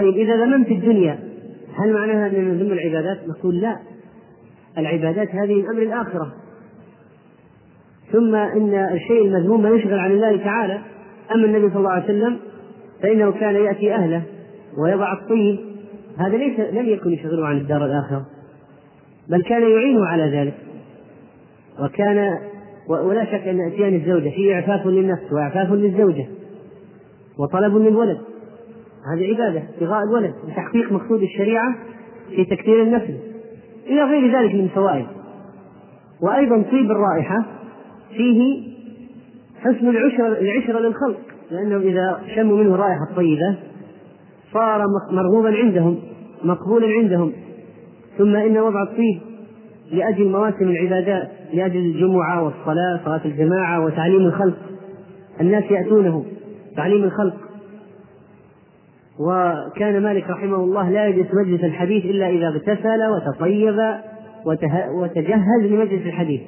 طيب إذا ذممت الدنيا هل معناها أن نذم العبادات؟ نقول لا، العبادات هذه من أمر الآخرة. ثم إن الشيء المذموم ما يشغل عن الله تعالى. أما النبي صلى الله عليه وسلم فإنه كان يأتي أهله ويضع الطيب، هذا لم يكن يشغله عن الدار الآخرة، بل كان يعينه على ذلك. وكان ولا شك أن إتيان الزوجة فيه إعفاف للنفس وإعفاف للزوجة وطلب للولد، هذه عبادة ابتغاء الولد لتحقيق مقصود الشريعة في تكثير النفل إلى غير ذلك من فوائد. وأيضا طيب الرائحة فيه حسن العشرة للخلق، لأنهم إذا شموا منه رائحة طيبة صار مرغوبا عندهم مقبولا عندهم. ثم إن وضع الطيب لأجل مواسم العبادات، لأجل الجمعة والصلاة صلاة الجماعة وتعليم الخلق، الناس يأتونه تعليم الخلق. وكان مالك رحمه الله لا يجلس مجلس الحديث إلا إذا اغتسل وتطيب وتجهز لمجلس الحديث،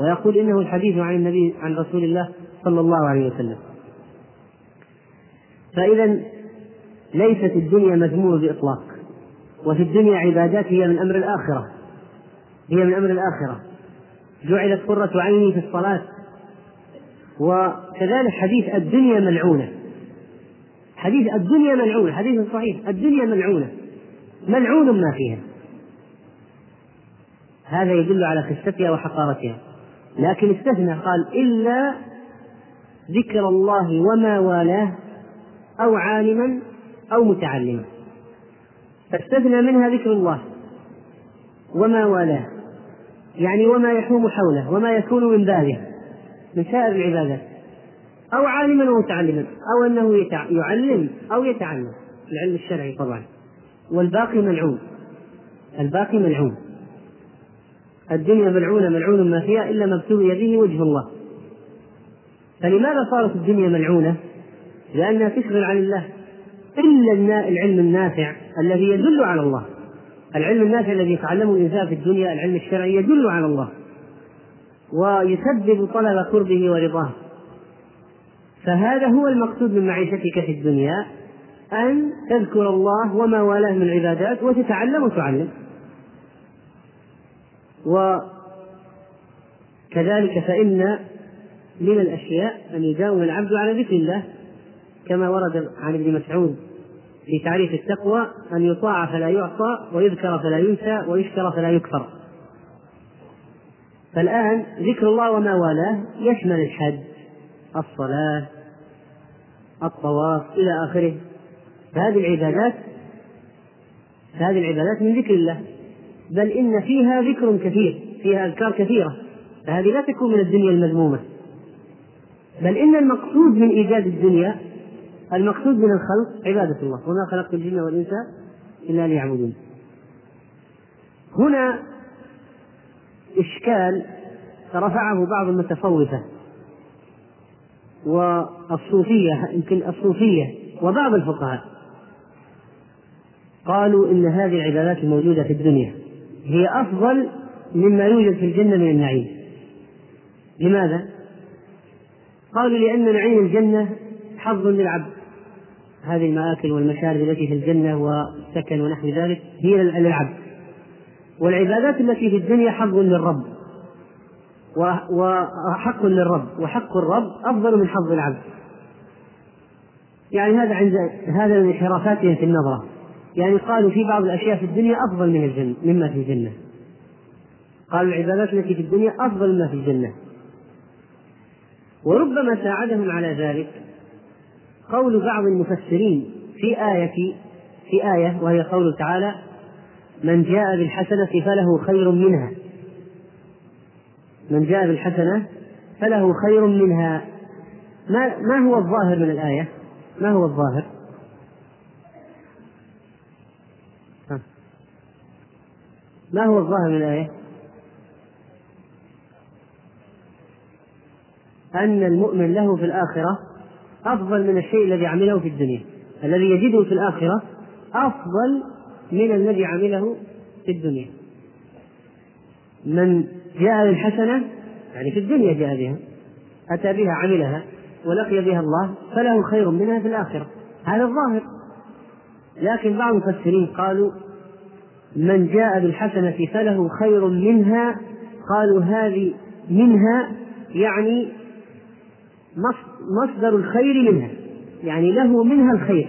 ويقول إنه الحديث عن النبي عن رسول الله صلى الله عليه وسلم. فإذا ليست الدنيا مذمومة بإطلاق، وفي الدنيا عبادات هي من أمر الآخرة، هي من أمر الآخرة. جعلت قرة عيني في الصلاة. وكذلك حديث الدنيا ملعونة، حديث الدنيا ملعونة، حديث صحيح، الدنيا ملعونة ملعون ما فيها، هذا يدل على خستتها وحقارتها. لكن استثنى قال إلا ذكر الله وما والاه أو عالما أو متعلما، فاستثنى منها ذكر الله وما والاه، يعني وما يحوم حوله وما يكون من بابه من سائر العبادات، أو عالما ومتعلما، أو أنه يعلم أو يتعلم العلم الشرعي طبعا. والباقي ملعون، الباقي ملعون، الدنيا ملعونة ملعون ما فيها إلا ما ابتغي به وجه الله. فلماذا صارت الدنيا ملعونة؟ لأنها تشغل عن الله، إلا العلم النافع الذي يدل على الله. العلم النافع الذي يتعلمه الإنسان في الدنيا العلم الشرعي يدل على الله ويسبب طلب قربه ورضاه. فهذا هو المقصود من معيشتك في الدنيا، أن تذكر الله وما والاه من العبادات وتتعلم وتعلم. وكذلك فإن من الأشياء أن يداوم العبد على ذكر الله، كما ورد عن ابن مسعود في تعريف التقوى أن يطاع فلا يعصى، ويذكر فلا ينسى، ويشكر فلا يكفر. فالآن ذكر الله وما والاه يشمل الحج، الصلاة، الطواف إلى آخره، فهذه العبادات من ذكر الله، بل إن فيها ذكر كثير، فيها أذكار كثيرة، فهذه لا تكون من الدنيا المذمومة. بل إن المقصود من إيجاد الدنيا، المقصود من الخلق عبادة الله، وما خلقت الجن والإنس إلا ليعبدون. هنا إشكال رفعه بعض المتصوفة والصوفية، يمكن الصوفية وبعض الفقهاء، قالوا إن هذه العبادات الموجودة في الدنيا هي أفضل مما يوجد في الجنة من النعيم. لماذا؟ قالوا لأن نعيم الجنة حظ للعبد، هذه المآكل والمشارب التي في الجنة والسكن ونحو ذلك هي للعبد، والعبادات التي في الدنيا حظ للرب وحق للرب، وحق الرب أفضل من حظ العبد. يعني هذا عند هذا من انحرافاتهم في النظرة، يعني قالوا في بعض الأشياء في الدنيا أفضل من الجنة مما في الجنة، قالوا العبادات التي في الدنيا أفضل مما في الجنة. وربما ساعدهم على ذلك قول بعض المفسرين في آية وهي قوله تعالى من جاء بالحسنة فله خير منها، من جاء بالحسنة فله خير منها. ما هو الظاهر من الآية؟ ما هو الظاهر؟ ما هو الظاهر من الآية؟ أن المؤمن له في الآخرة أفضل من الشيء الذي عمله في الدنيا، الذي يجده في الآخرة أفضل من الذي عمله في الدنيا. من جاء بالحسنة يعني في الدنيا جاء بها، أتى بها، عملها، ولقي بها الله، فله خير منها في الآخرة. هذا الظاهر. لكن بعض المفسرين قالوا من جاء بالحسنة فله خير منها، قالوا هذه منها يعني مصدر الخير منها، يعني له منها الخير،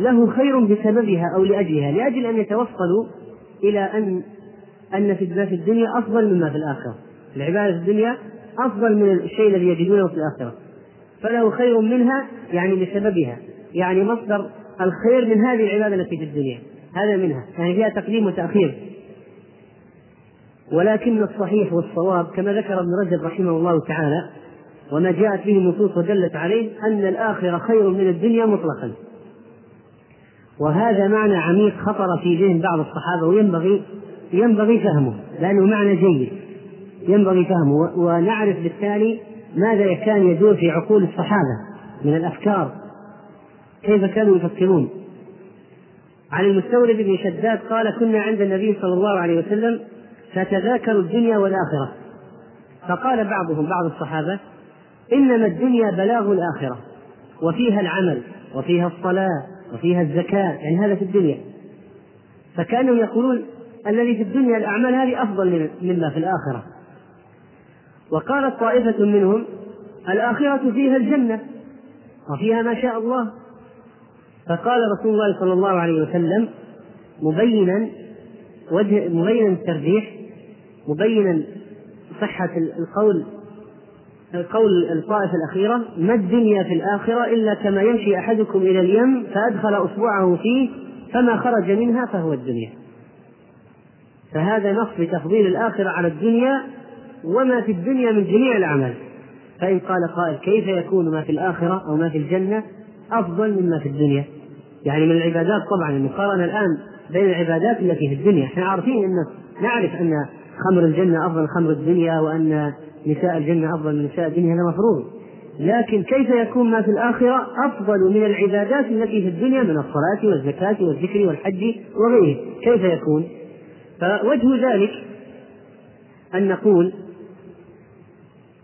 له خير بسببها أو لأجلها، لأجل أن يتوصلوا إلى أن في الدنيا أفضل مما في الآخرة، العبادة في الدنيا أفضل من الشيء الذي يجدونه في الآخرة، فله خير منها يعني بسببها، يعني مصدر الخير من هذه العبادة التي في الدنيا، هذا منها، يعني فيها تقديم وتأخير. ولكن الصحيح والصواب كما ذكر ابن رجب رحمه الله تعالى وما جاءت به النصوص ودلت عليه أن الآخرة خير من الدنيا مطلقا، وهذا معنى عميق خطر في ذهن بعض الصحابة وينبغي فهمه، لأنه معنى جيد ينبغي فهمه، ونعرف بالتالي ماذا كان يدور في عقول الصحابة من الأفكار، كيف كانوا يفكرون. عن المستورد بن شداد قال: كنا عند النبي صلى الله عليه وسلم فتذاكروا الدنيا والآخرة، فقال بعض الصحابة: إنما الدنيا بلاغ الآخرة، وفيها العمل وفيها الصلاة وفيها الزكاة، يعني هذا في الدنيا. فكانوا يقولون الذي في الدنيا الأعمال هذه أفضل مما في الآخرة. وقالت طائفة منهم: الآخرة فيها الجنة وفيها ما شاء الله. فقال رسول الله صلى الله عليه وسلم مبينا الترجيح، مبينا صحة القول الطائفة الأخيرة: ما الدنيا في الآخرة إلا كما يمشي أحدكم إلى اليم فأدخل أصبعه فيه فما خرج منها فهو الدنيا. فهذا نص بتفضيل الآخرة على الدنيا وما في الدنيا من جميع الأعمال. فإن قال قائل: كيف يكون ما في الآخرة أو ما في الجنة أفضل مما في الدنيا؟ يعني من العبادات، طبعا المقارنة الآن بين العبادات التي في الدنيا، احنا عارفين نعرف أن خمر الجنة أفضل خمر الدنيا، وأن نساء الجنة أفضل من نساء الدنيا، هذا مفروض. لكن كيف يكون ما في الآخرة أفضل من العبادات التي في الدنيا من الصلاة والزكاة والذكر والحج وغيره؟ كيف يكون؟ فوجه ذلك أن نقول: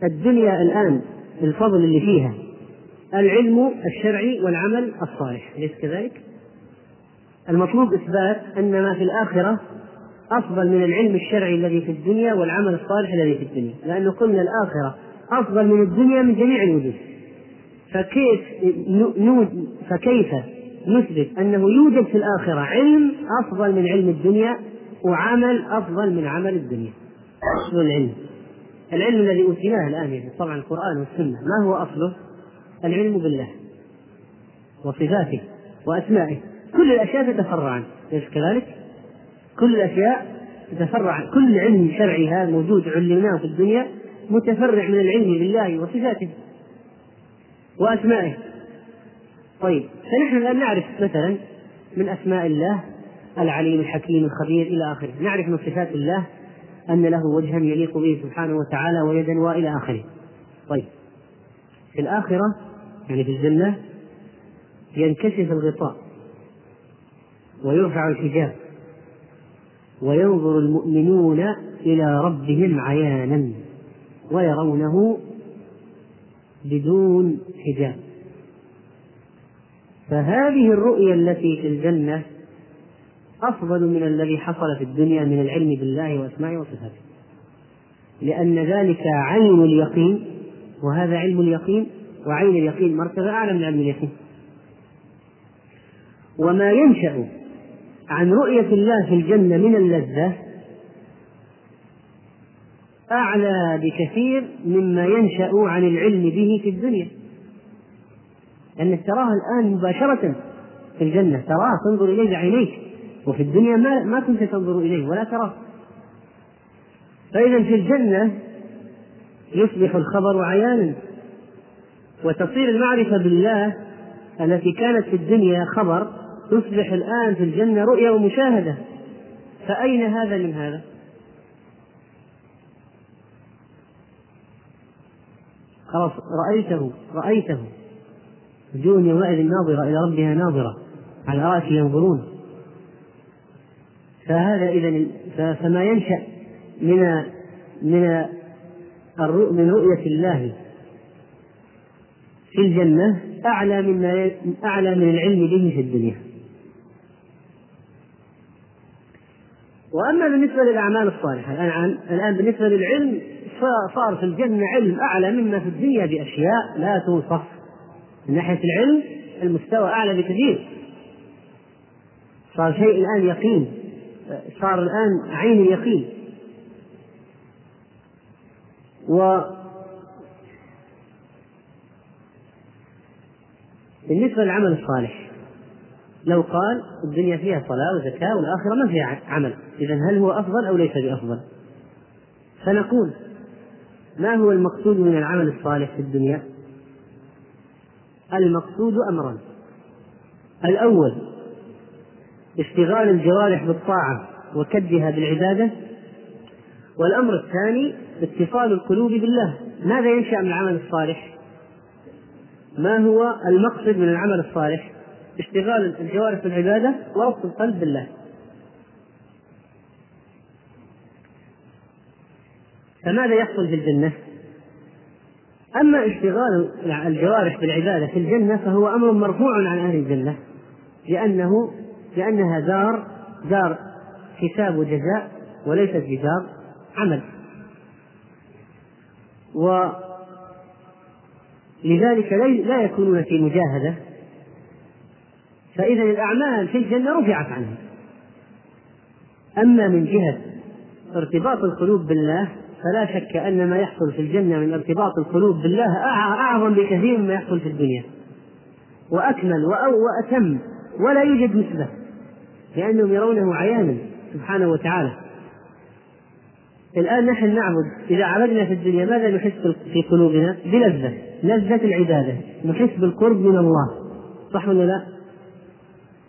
الدنيا الآن الفضل اللي فيها العلم الشرعي والعمل الصالح، أليس كذلك؟ المطلوب إثبات أن ما في الآخرة أفضل من العلم الشرعي الذي في الدنيا والعمل الصالح الذي في الدنيا، لأنه قلنا الآخرة أفضل من الدنيا من جميع الوجوه. فكيف نثبت أنه يوجد في الآخرة علم أفضل من علم الدنيا وعمل أفضل من عمل الدنيا؟ أصل العلم الذي أوتيناه الآن طبعا القرآن والسنة، ما هو أصله؟ العلم بالله وصفاته وأسمائه، كل الأشياء تتفرع عنه، أليس كذلك؟ كل الأشياء تتفرع، كل علم شرعي هذا موجود علمناه في الدنيا متفرع من العلم بالله وصفاته وأسمائه. طيب، فنحن الآن نعرف مثلا من أسماء الله العليم الحكيم الخبير إلى آخره، نعرف من صفات الله أن له وجها يليق به سبحانه وتعالى ويدا وإلى آخره. طيب، في الآخرة يعني في الجنة ينكشف الغطاء ويرفع الحجاب وينظر المؤمنون إلى ربهم عيانا ويرونه بدون حجاب. فهذه الرؤية التي في الجنة أفضل من الذي حصل في الدنيا من العلم بالله وأسمائه وصفاته، لأن ذلك عين اليقين وهذا علم اليقين، وعين اليقين مرتبة أعلى من علم اليقين. وما ينشأ عن رؤية الله في الجنة من اللذة أعلى بكثير مما ينشأ عن العلم به في الدنيا، لأنك تراه الآن مباشرة في الجنة، تراه تنظر إليه بعينيك، وفي الدنيا ما كنت تنظر إليه ولا تراه. فإذا في الجنة يصبح الخبر عيانا، وتصير المعرفة بالله التي كانت في الدنيا خبر تصبح الآن في الجنة رؤية ومشاهدة. فأين هذا من هذا؟ خلاص رأيته وجوه يومئذ ناظرة إلى ربها ناظرة، على الأرائك ينظرون. فهذا إذن فما ينشأ من رؤية الله في الجنة أعلى من العلم به في الدنيا. وأما بالنسبة للأعمال الصالحة الآن بالنسبة للعلم صار في الجنة علم أعلى مما في الدنيا بأشياء لا توصف. من ناحية العلم المستوى أعلى بكثير، صار شيء الآن يقين، صار الآن عين اليقين. وبالنسبة للعمل الصالح لو قال الدنيا فيها صلاة وزكاة والآخرة ما فيها عمل، إذن هل هو أفضل أو ليس بأفضل؟ فنقول ما هو المقصود من العمل الصالح في الدنيا؟ المقصود أمران: الأول اشتغال الجوارح بالطاعة وكدها بالعبادة، والأمر الثاني اتصال القلوب بالله. ماذا ينشأ من العمل الصالح؟ ما هو المقصد من العمل الصالح؟ اشتغال الجوارح بالعبادة وربط القلب بالله. فماذا يحصل في الجنة؟ أما اشتغال الجوارح بالعبادة في الجنة فهو أمر مرفوع عن أهل الجنة، لأنها دار حساب وجزاء وليست بدار عمل. ولذلك لا يكونون في مجاهدة، فإذا الأعمال في الجنة رفعت عنها. أما من جهة ارتباط القلوب بالله فلا شك أن ما يحصل في الجنة من ارتباط القلوب بالله أعظم بكثير مما يحصل في الدنيا، وأكمل وأتم، ولا يوجد مثله، لأنهم يرونه عيانا سبحانه وتعالى. الآن نحن نعبد، إذا عبدنا في الدنيا ماذا نحس في قلوبنا؟ بلذة، لذة العبادة، نحس بالقرب من الله، صح ولا لا؟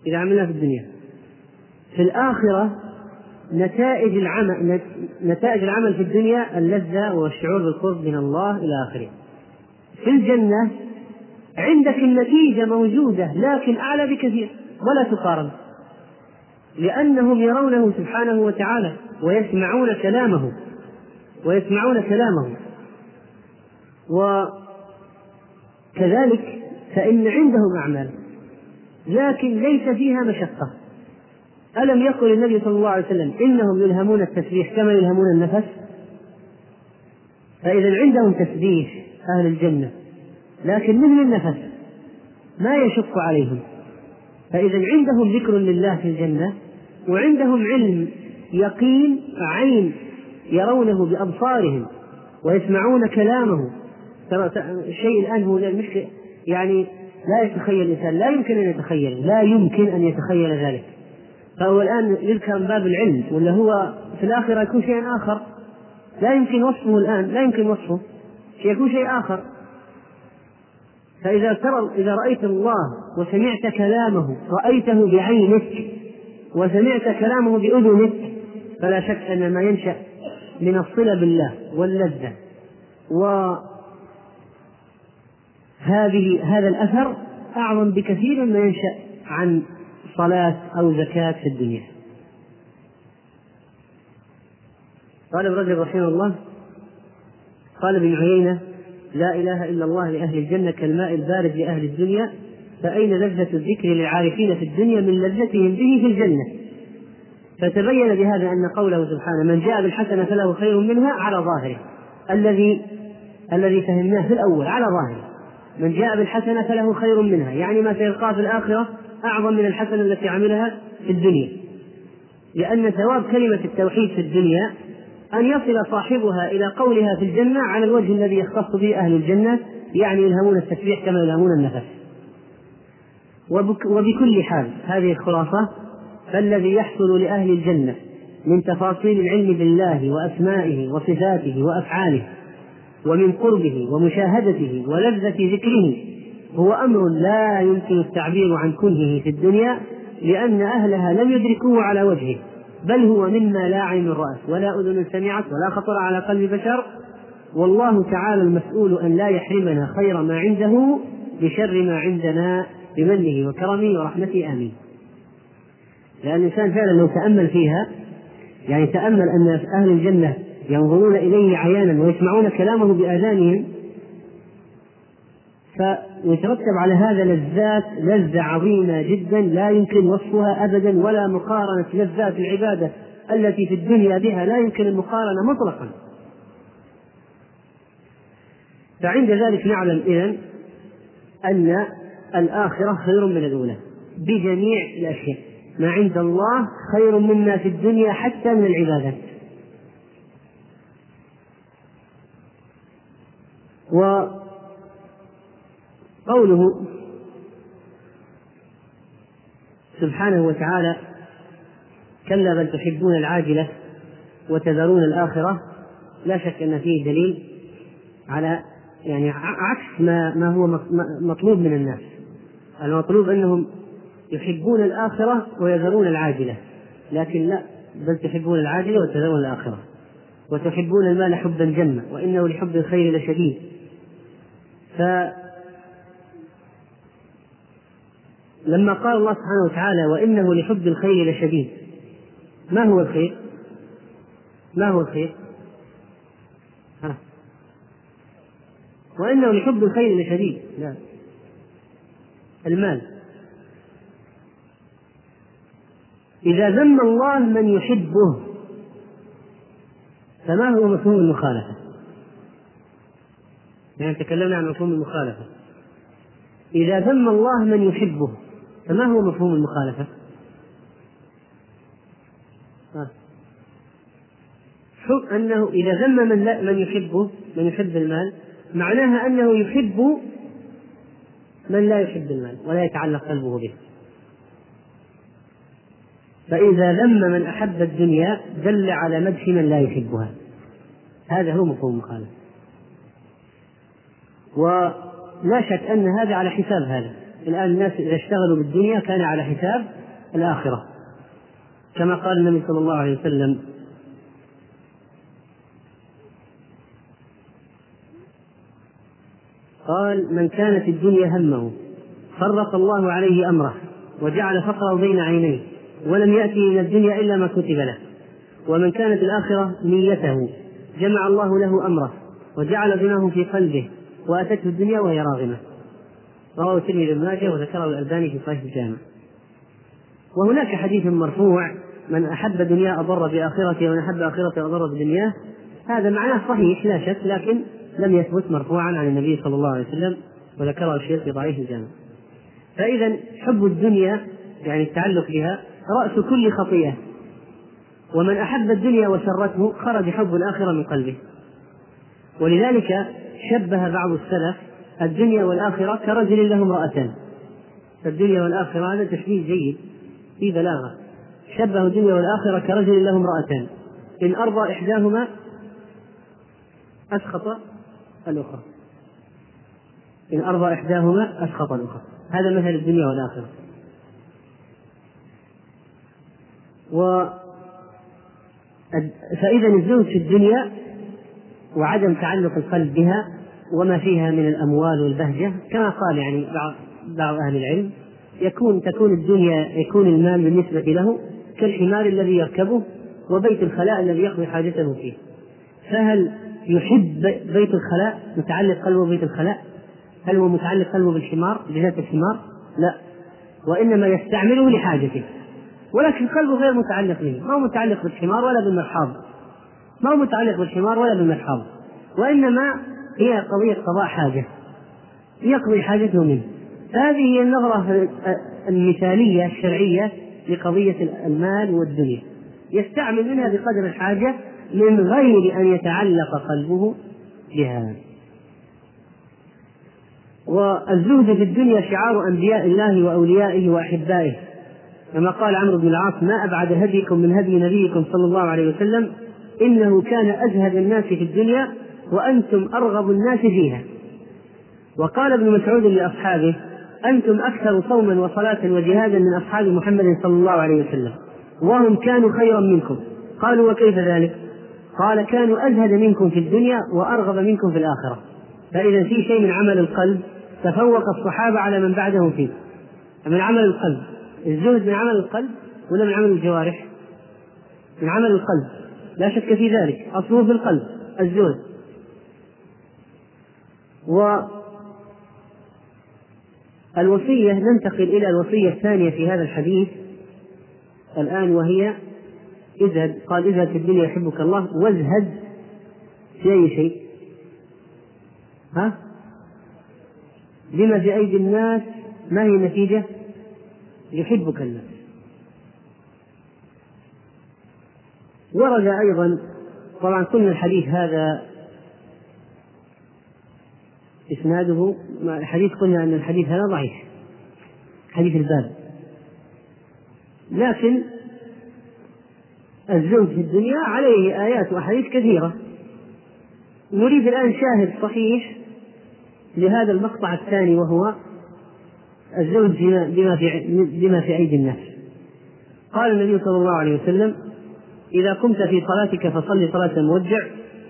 إذا عملنا في الدنيا. في الآخرة نتائج العمل في الدنيا اللذة والشعور بالقرب من الله إلى آخره. في الجنة عندك النتيجة موجودة لكن أعلى بكثير ولا تقارن، لأنهم يرونه سبحانه وتعالى ويسمعون كلامه. وكذلك فإن عندهم أعمال لكن ليس فيها مشقة. ألم يقل النبي صلى الله عليه وسلم إنهم يلهمون التسبيح كما يلهمون النفس؟ فإذا عندهم تسبيح أهل الجنة لكن مثل النفس ما يشق عليهم، فإذا عندهم ذكر لله في الجنة، وعندهم علم يقين عين يرونه بأبصارهم ويسمعون كلامه. شيء الآن هو المشكلة، يعني لا يتخيل الإنسان، لا يمكن أن يتخيل ذلك. فهو الآن يذكر من باب العلم، ولا هو في الآخرة يكون شيء آخر لا يمكن وصفه الآن، يكون شيء آخر. فإذا رأيت الله وسمعت كلامه، رأيته بعينك وسمعت كلامه بأذنك، فلا شك أن ما ينشأ من الصلة بالله واللذة هذا الأثر أعظم بكثير ما ينشأ عن صلاة أو زكاة في الدنيا. قال ابن رجب رحمه الله، قال ابن عيينة: لا إله إلا الله لأهل الجنة كالماء البارد لأهل الدنيا، فأين لذة الذكر للعارفين في الدنيا من لذتهم به في الجنة؟ فتبين بهذا أن قوله سبحانه: من جاء بالحسنة فله خير منها، على ظاهره الذي فهمناه في الأول، على ظاهره من جاء بالحسنة فله خير منها، يعني ما سيلقاه في الآخرة أعظم من الحسنة التي عملها في الدنيا، لأن ثواب كلمة التوحيد في الدنيا أن يصل صاحبها إلى قولها في الجنة على الوجه الذي يختص به أهل الجنة، يعني يلهمون التسبيح كما يلهمون النفس. وبكل حال هذه الخلاصة، فالذي يحصل لأهل الجنة من تفاصيل العلم بالله وأسمائه وصفاته وأفعاله، ومن قربه ومشاهدته ولذة ذكره، هو أمر لا يمكن التعبير عن كنهه في الدنيا، لأن أهلها لم يدركوه على وجهه، بل هو مما لا عين رأت ولا أذن سمعت ولا خطر على قلب بشر. والله تعالى المسؤول أن لا يحرمنا خير ما عنده بشر ما عندنا بمنه وكرمه ورحمته، آمين. لأن الإنسان فعلا لو تأمل فيها، يعني تأمل أن أهل الجنة ينظرون إليه عيانا ويسمعون كلامه بآذانهم، فيترتب على هذا لذات، لذة عظيمة جدا لا يمكن وصفها أبدا، ولا مقارنة لذات العبادة التي في الدنيا بها لا يمكن المقارنة مطلقا. فعند ذلك نعلم إذن أن الآخرة خير من الأولى بجميع الأشياء، ما عند الله خير منا في الدنيا حتى من العبادات. وقوله سبحانه وتعالى كلا بل تحبون العاجلة وتذرون الآخرة، لا شك أن فيه دليل على يعني عكس ما هو مطلوب من الناس. المطلوب أنهم يحبون الآخرة ويذرون العاجلة، لكن لا، بل تحبون العاجلة وتذرون الآخرة. وتحبون المال حبا جما وإنه لحب الخير لشديد. فلما قال الله سبحانه وتعالى وإنه لحب الخير لشديد، ما هو الخير؟ ما هو الخير؟ وإنه لحب الخير لشديد، لا، المال. إذا ذم الله من يحبه فما هو مفهوم المخالفة؟ يعني تكلمنا عن مفهوم المخالفة. إذا ذم الله من يحبه فما هو مفهوم المخالفة؟ أنه إذا ذم من يحبه، من يحب المال، معناها أنه يحب من لا يحب المال ولا يتعلق قلبه به. فإذا ذم من أحب الدنيا دل على مدح من لا يحبها، هذا هو مفهوم المخالفة. ولا شك أن هذا على حساب هذا. الآن الناس إذا اشتغلوا بالدنيا كان على حساب الآخرة، كما قال النبي صلى الله عليه وسلم قال من كانت الدنيا همه فرق الله عليه أمره وجعل فقره بين عينيه ولم يأتي من الدنيا إلا ما كتب له، ومن كانت الآخرة نيته جمع الله له أمره وجعل غناه في قلبه وأتته الدنيا وهي راغمة. رواه الترمذي وابن ماجه وذكره الألباني في صحيح الجامع. وهناك حديث مرفوع من أحب دنياه أضر بآخرته ومن أحب آخرته أضر بدنياه، هذا معناه صحيح لا شك، لكن لم يثبت مرفوعا عن النبي صلى الله عليه وسلم وذكره الشيخ في ضعيف الجامع. فإذا حب الدنيا يعني التعلق بها رأس كل خطيئة، ومن أحب الدنيا وسرته خرج حب الآخرة من قلبه. ولذلك شبه بعض السلف الدنيا والآخرة كرجل له امرأتان. فالدنيا والآخرة هذا تشبيه جيد في بلاغة. شبه الدنيا والآخرة كرجل له امرأتان إن أرضى إحداهما أسخط الأخرى، إن أرضى إحداهما أسخط الأخرى. هذا مثل الدنيا والآخرة. فإذا الزهد في الدنيا وعدم تعلق القلب بها وما فيها من الأموال والبهجة، كما قال يعني بعض أهل العلم تكون الدنيا، يكون المال بالنسبة له كالحمار الذي يركبه وبيت الخلاء الذي يقضي حاجته فيه. فهل يحب بيت الخلاء، متعلق قلبه ببيت الخلاء؟ هل هو متعلق قلبه بالحمار، بذات الحمار؟ لا، وإنما يستعمله لحاجته، ولكن قلبه غير متعلق به، ما هو متعلق بالحمار ولا بالمرحاض، ما هو متعلق بالحمار ولا بالمرحاض، وإنما هي قضية قضاء حاجة يقضي حاجته منه. هذه هي النظرة المثالية الشرعية لقضية المال والدنيا، يستعمل منها بقدر الحاجة من غير أن يتعلق قلبه بها. والزهد في الدنيا شعار أنبياء الله وأوليائه وأحبائه، كما قال عمرو بن العاص ما أبعد هديكم من هدي نبيكم صلى الله عليه وسلم إنه كان أزهد الناس في الدنيا وأنتم أرغب الناس فيها. وقال ابن مسعود لأصحابه أنتم أكثر صوما وصلاة وجهادا من أصحاب محمد صلى الله عليه وسلم وهم كانوا خيرا منكم، قالوا وكيف ذلك؟ قال كانوا أزهد منكم في الدنيا وأرغب منكم في الآخرة. فإذا في شيء من عمل القلب تفوق الصحابة على من بعدهم فيه، من عمل القلب. الزهد من عمل القلب ولا من عمل الجوارح؟ من عمل القلب لا شك في ذلك، أصله في القلب الزهد. الوصية. ننتقل إلى الوصية الثانية في هذا الحديث الآن، وهي اذهب، قال اذهب في الدنيا يحبك الله، واذهب في أي شيء؟ ها؟ لما في أيدي الناس، ما هي النتيجة؟ يحبك الناس. ورد أيضا، طبعا كل الحديث هذا إسناده، الحديث قلنا أن الحديث هذا ضعيف، حديث الباب، لكن الزوج في الدنيا عليه آيات وأحاديث كثيرة. نريد الآن شاهد صحيح لهذا المقطع الثاني، وهو الزوج بما في أيدي الناس. قال النبي صلى الله عليه وسلم: إذا قمت في صلاتك فصل صلاة المودع،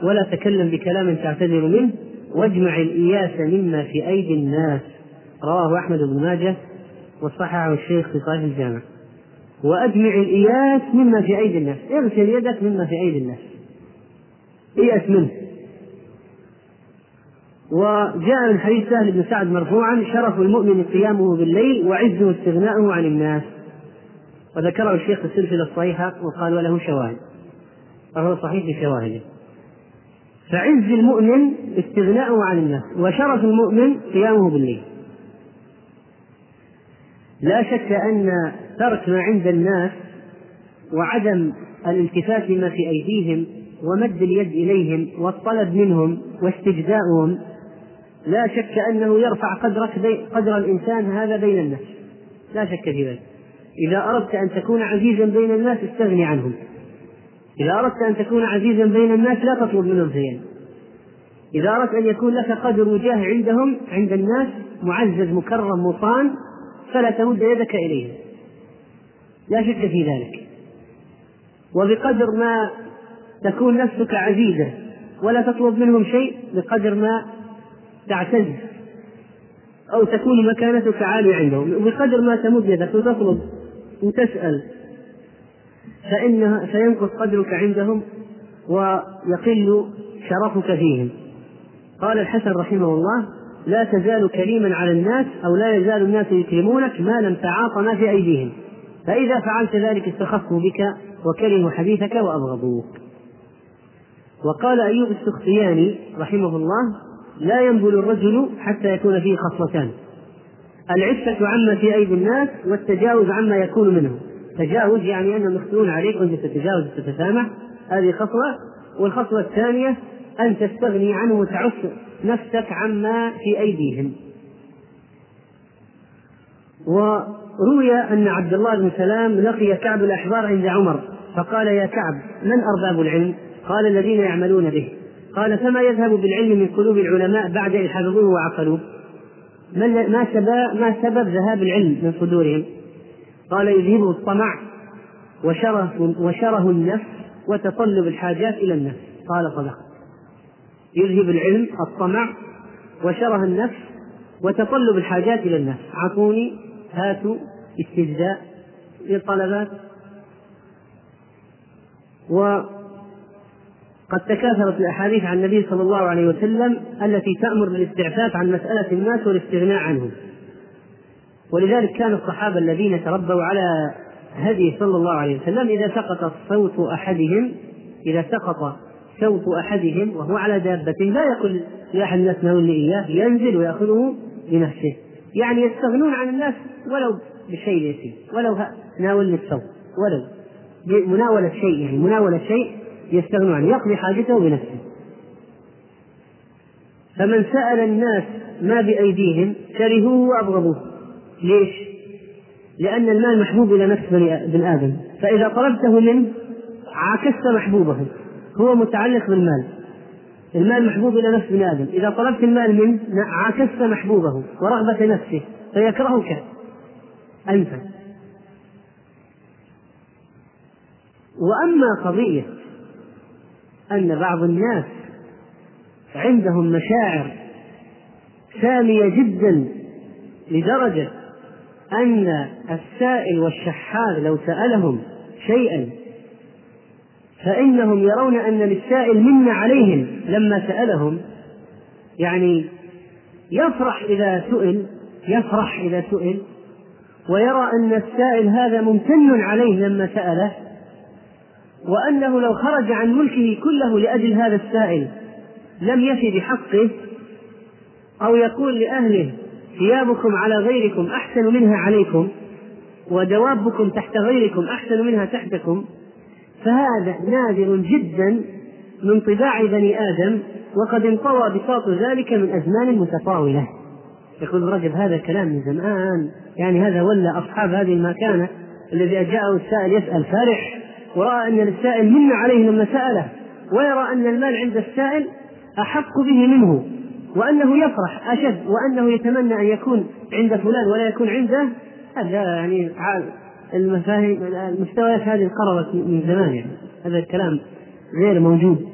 ولا تكلم بكلام تعتذر منه، واجمع الإياس مما في أيدي الناس. رواه أحمد بن ماجه وصححه الشيخ في صحيح الجامع. وأجمع الإياس مما في أيدي الناس، اغسل يدك مما في أيدي الناس، إياس منه. وجاء من حديث سهل بن سعد مرفوعا: شرف المؤمن قيامه بالليل، وعزه استغناؤه عن الناس. وذكره الشيخ في السلسلة الصحيحة وقال: وله شواهد، فهو صحيح بشواهده. فعز المؤمن استغناؤه عن الناس، وشرف المؤمن قيامه بالليل. لا شك أن ترك ما عند الناس وعدم الالتفات لما في أيديهم ومد اليد إليهم والطلب منهم واستجداؤهم، لا شك أنه يرفع قدر الإنسان هذا بين الناس، لا شك في ذلك. إذا أردت أن تكون عزيزا بين الناس استغني عنهم، إذا أردت أن تكون عزيزا بين الناس لا تطلب منهم شيئا، إذا أردت أن يكون لك قدر وجاه عندهم، عند الناس، معزز مكرم مطان، فلا تمد يدك إليهم، لا شك في ذلك. وبقدر ما تكون نفسك عزيزة ولا تطلب منهم شيء، بقدر ما تعتز أو تكون مكانتك عالية عندهم، وبقدر ما تمد يدك وتطلب وتسأل فإنها سينقص قدرك عندهم ويقل شرفك فيهم. قال الحسن رحمه الله: لا تزال كريما على الناس، أو لا يزال الناس يكرمونك ما لم تعاطى ما في أيديهم، فإذا فعلت ذلك استخفوا بك وكرهوا حديثك وأبغضوك. وقال أيوب السختياني رحمه الله: لا ينبل الرجل حتى يكون فيه خصلتان: العفة عما في أيدي الناس، والتجاوز عما يكون منه. تجاوز يعني أنهم يخطئون عليك وأنت تتجاوز وتتسامح، هذه خصلة. والخصلة الثانية أن تستغني عنه وتعف نفسك عما في أيديهم. وروي أن عبد الله بن سلام لقي كعب الأحبار عند عمر، فقال: يا كعب، من أرباب العلم؟ قال: الذين يعملون به. قال: فما يذهب بالعلم من قلوب العلماء بعد إن حفظوه وعقلوه؟ ما سبب ذهاب العلم من صدورهم؟ قال: يذهبه الطمع وشره النفس وتطلب الحاجات إلى النفس. قال: صدق. يذهب العلم الطمع وشره النفس وتطلب الحاجات إلى النفس، عطوني، هاتوا، استجداء للطلبات. وقد تكاثرت الأحاديث عن النبي صلى الله عليه وسلم التي تأمر بالاستعفاف عن مسألة الناس والاستغناء عنهم، ولذلك كان الصحابة الذين تربوا على هدي صلى الله عليه وسلم إذا سقط صوت أحدهم وهو على دابته لا يقول يا أحد الناس ناولني إياه، ينزل ويأخذه بنفسه، يعني يستغنون عن الناس ولو بشيء يسير، ولو ناولني الصوت، ولو مناولة شيء يستغنون عنه، يقضي حاجته بنفسه. فمن سأل الناس ما بأيديهم كرهوه وأبغضوه. ليش؟ لأن المال محبوب إلى نفس بن آدم، فإذا طلبته منه عكست محبوبه، هو متعلق بالمال، المال محبوب إلى نفس بن آدم، إذا طلبت المال منه عكست محبوبه ورغبة نفسه فيكرهك أنت. وأما قضية أن بعض الناس عندهم مشاعر سامية جدا لدرجة أن السائل والشحاذ لو سألهم شيئا فإنهم يرون أن للسائل من عليهم لما سألهم، يعني يفرح إذا سئل يفرح إذا سئل، ويرى أن السائل هذا ممتن عليه لما سأله، وأنه لو خرج عن ملكه كله لأجل هذا السائل لم يفي بحقه، أو يقول لأهله ثيابكم على غيركم أحسن منها عليكم، ودوابكم تحت غيركم أحسن منها تحتكم، فهذا نادر جدا من طباع بني آدم، وقد انطوى بساط ذلك من أزمان متطاولة. يقول الرجل هذا الكلام من زمان، يعني هذا ولا أصحاب هذه المكانة الذي جاءه السائل يسأل فرح، ورأى أن السائل من عليه لما سأله، ويرى أن المال عند السائل أحق به منه، وأنه يفرح أشد، وأنه يتمنى أن يكون عند فلان ولا يكون عنده. هذا يعني المفاهيم المستويات هذه انقرضت من زمان، يعني هذا الكلام غير موجود،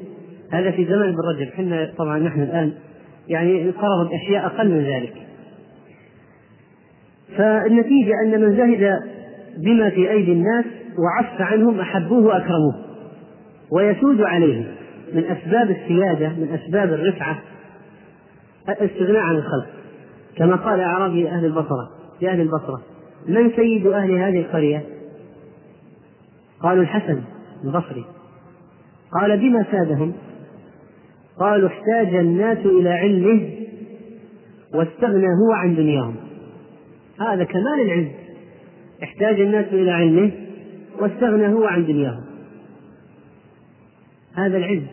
هذا في زمان بالرجل. حنا طبعا نحن الآن يعني انقرضت أشياء أقل من ذلك. فالنتيجة أن من زهد بما في أيدي الناس وعف عنهم أحبوه وأكرموه، ويسود عليهم من أسباب السيادة، من أسباب الرفعة الاستغناء عن الخلق، كما قال أعرابي أهل البصرة لأهل البصرة: من سيد أهل هذه القرية؟ قالوا: الحسن البصري. قال: بما سادهم؟ قالوا: احتاج الناس إلى علمه واستغنى هو عن دنياهم. هذا كمال العلم، احتاج الناس إلى علمه واستغنى هو عن دنياهم، هذا العلم.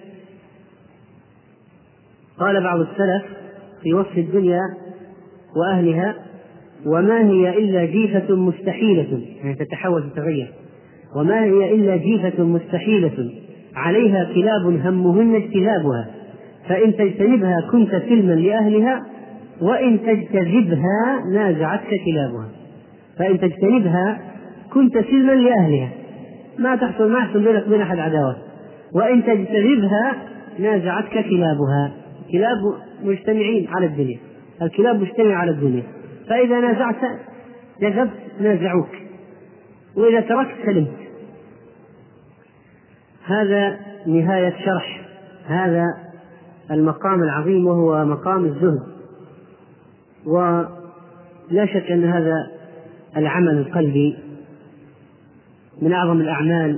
قال بعض السلف في وصف الدنيا وأهلها: وما هي إلا جيفة مستحيلة، يعني تتحول تتغير، وما هي إلا جيفة مستحيلة عليها كلاب همهن اجتذابها، فإن تجتنبها كنت سلما لأهلها، وإن تجتذبها نازعتك كلابها. فإن تجتنبها كنت سلما لأهلها، ما تحصل بينك وبين أحد عداوة، وإن تجتذبها نازعتك كلابها. كلاب مجتمعين على الدنيا، الكلاب مجتمعة على الدنيا، فإذا نازعت جذبت نازعوك، وإذا تركت سلمت. هذا نهاية شرح هذا المقام العظيم، وهو مقام الزهد. ولا شك أن هذا العمل القلبي من أعظم الأعمال،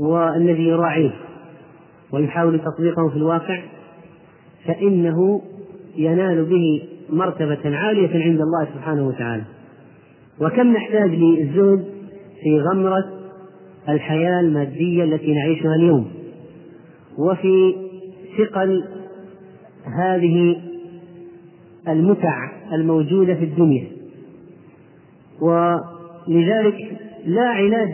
والذي يراعيه ويحاول تطبيقه في الواقع فإنه ينال به مرتبة عالية عند الله سبحانه وتعالى. وكم نحتاج للزهد في غمرة الحياة المادية التي نعيشها اليوم، وفي ثقل هذه المتع الموجودة في الدنيا. ولذلك لا علاج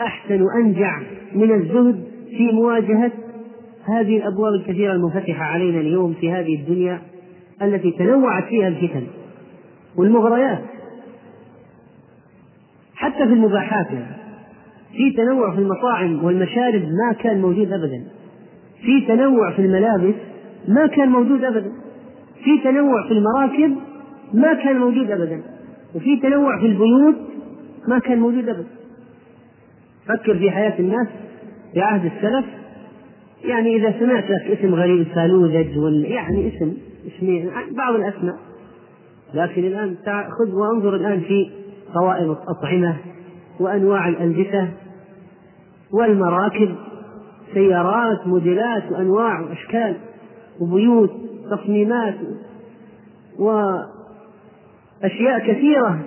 أحسن وأنجع من الزهد في مواجهة هذه الأبواب الكثيرة المنفتحة علينا اليوم في هذه الدنيا التي تنوعت فيها الفتن والمغريات، حتى في المباحات، في تنوع في المطاعم والمشارب ما كان موجود أبدا، في تنوع في الملابس ما كان موجود أبدا، في تنوع في المراكب ما كان موجود أبدا، وفي تنوع في البيوت ما كان موجود أبدا. فكر في حياة الناس في عهد السلف، يعني إذا سمعت لك اسم غريب سالوجج يعني اسمين بعض الأسماء، لكن الآن خذ وانظر الآن في طوائف الأطعمة وأنواع الألبسة والمراكب، سيارات، موديلات وأنواع وأشكال، وبيوت، تصميمات، وأشياء كثيرة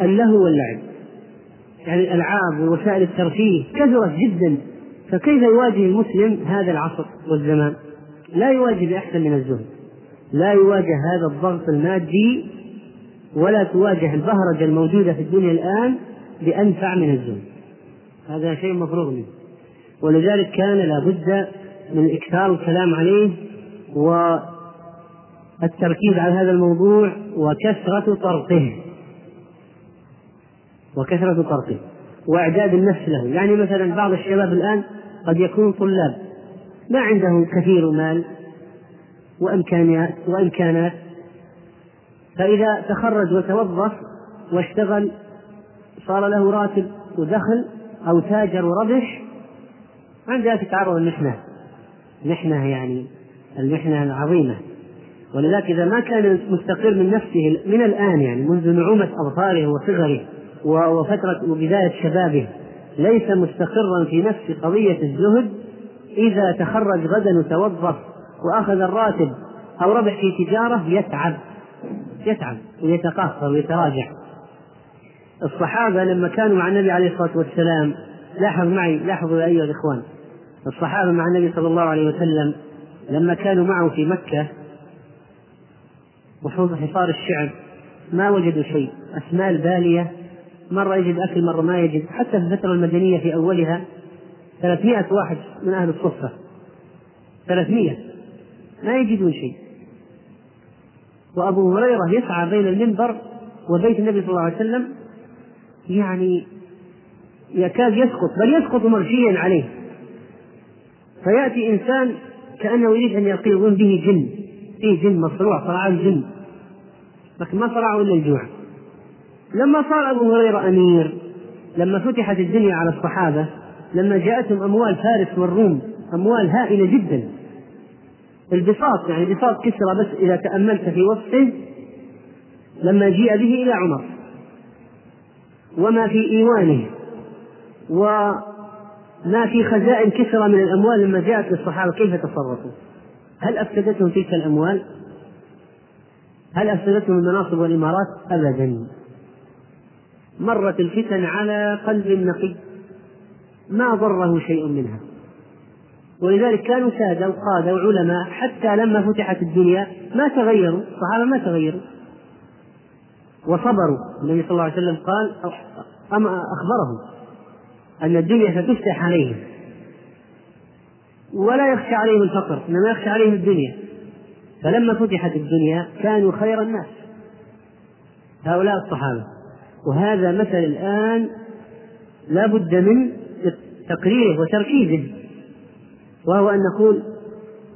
للهو واللعب، يعني الألعاب ووسائل الترفيه كثرت جدا. فكيف يواجه المسلم هذا العصر والزمان؟ لا يواجه بأحسن من الزهد، لا يواجه هذا الضغط المادي، ولا تواجه البهرجة الموجودة في الدنيا الآن بأنفع من الزهد. هذا شيء مفروغ منه، ولذلك كان لابد من إكثار الكلام عليه والتركيز على هذا الموضوع وكثرة طرقه وإعداد النفس له. يعني مثلا بعض الشباب الآن قد يكون طلاب ما عندهم كثير مال وإمكانات، فإذا تخرج وتوظف واشتغل صار له راتب ودخل، أو تاجر وربح، عندها تتعرض المحنة، يعني المحنة العظيمة. ولذلك إذا ما كان مستقر من نفسه من الآن، يعني منذ نعومة أظفاره وصغره وفترة وبداية شبابه، ليس مستقرا في نفس قضية الزهد، إذا تخرج غدا وتوظف وأخذ الراتب أو ربح في تجارة يتعب ويتقهقر ويتراجع. الصحابة لما كانوا مع النبي عليه الصلاة والسلام، لاحظوا يا أيها الإخوان، الصحابة مع النبي صلى الله عليه وسلم لما كانوا معه في مكة وحوض حصار الشعب ما وجدوا شيء، أسمال بالية، مرة يجد أكل مرة ما يجد. حتى في الفترة المدنية في أولها 300 واحد من أهل الصفة، 300 ما يجدون شيء. وأبو هريرة يسعى بين المنبر وبيت النبي صلى الله عليه وسلم، يعني يكاد يسقط، بل يسقط مرجيا عليه، فيأتي إنسان كأنه يريد أن يقيل وين به جن، فيه جن مصروع، صرعان جن، لكن ما صرعوا إلا الجوع. لما صار أبو هريرة أمير، لما فتحت الدنيا على الصحابة، لما جاءتهم أموال فارس والروم، أموال هائلة جدا، البساط، يعني بساط كسرى بس إذا تأملت في وصفه، لما جيء به إلى عمر وما في إيوانه وما في خزائن كسرى من الأموال، لما جاءت للصحابة كيف تصرفوا؟ هل أفسدتهم تلك الأموال؟ هل أفسدتهم المناصب والإمارات؟ أبدا. مرت الفتن على قلب نقي ما ضره شيء منها. ولذلك كانوا سادة وقادة وعلماء، حتى لما فتحت الدنيا ما تغيروا، الصحابة ما تغيروا وصبروا. النبي صلى الله عليه وسلم قال أخبرهم أن الدنيا ستفتح عليهم ولا يخشى عليهم الفقر، إنما يخشى عليهم الدنيا. فلما فتحت الدنيا كانوا خير الناس هؤلاء الصحابة. وهذا مثل الآن لا بد من تقريره وتركيزه، وهو أن نقول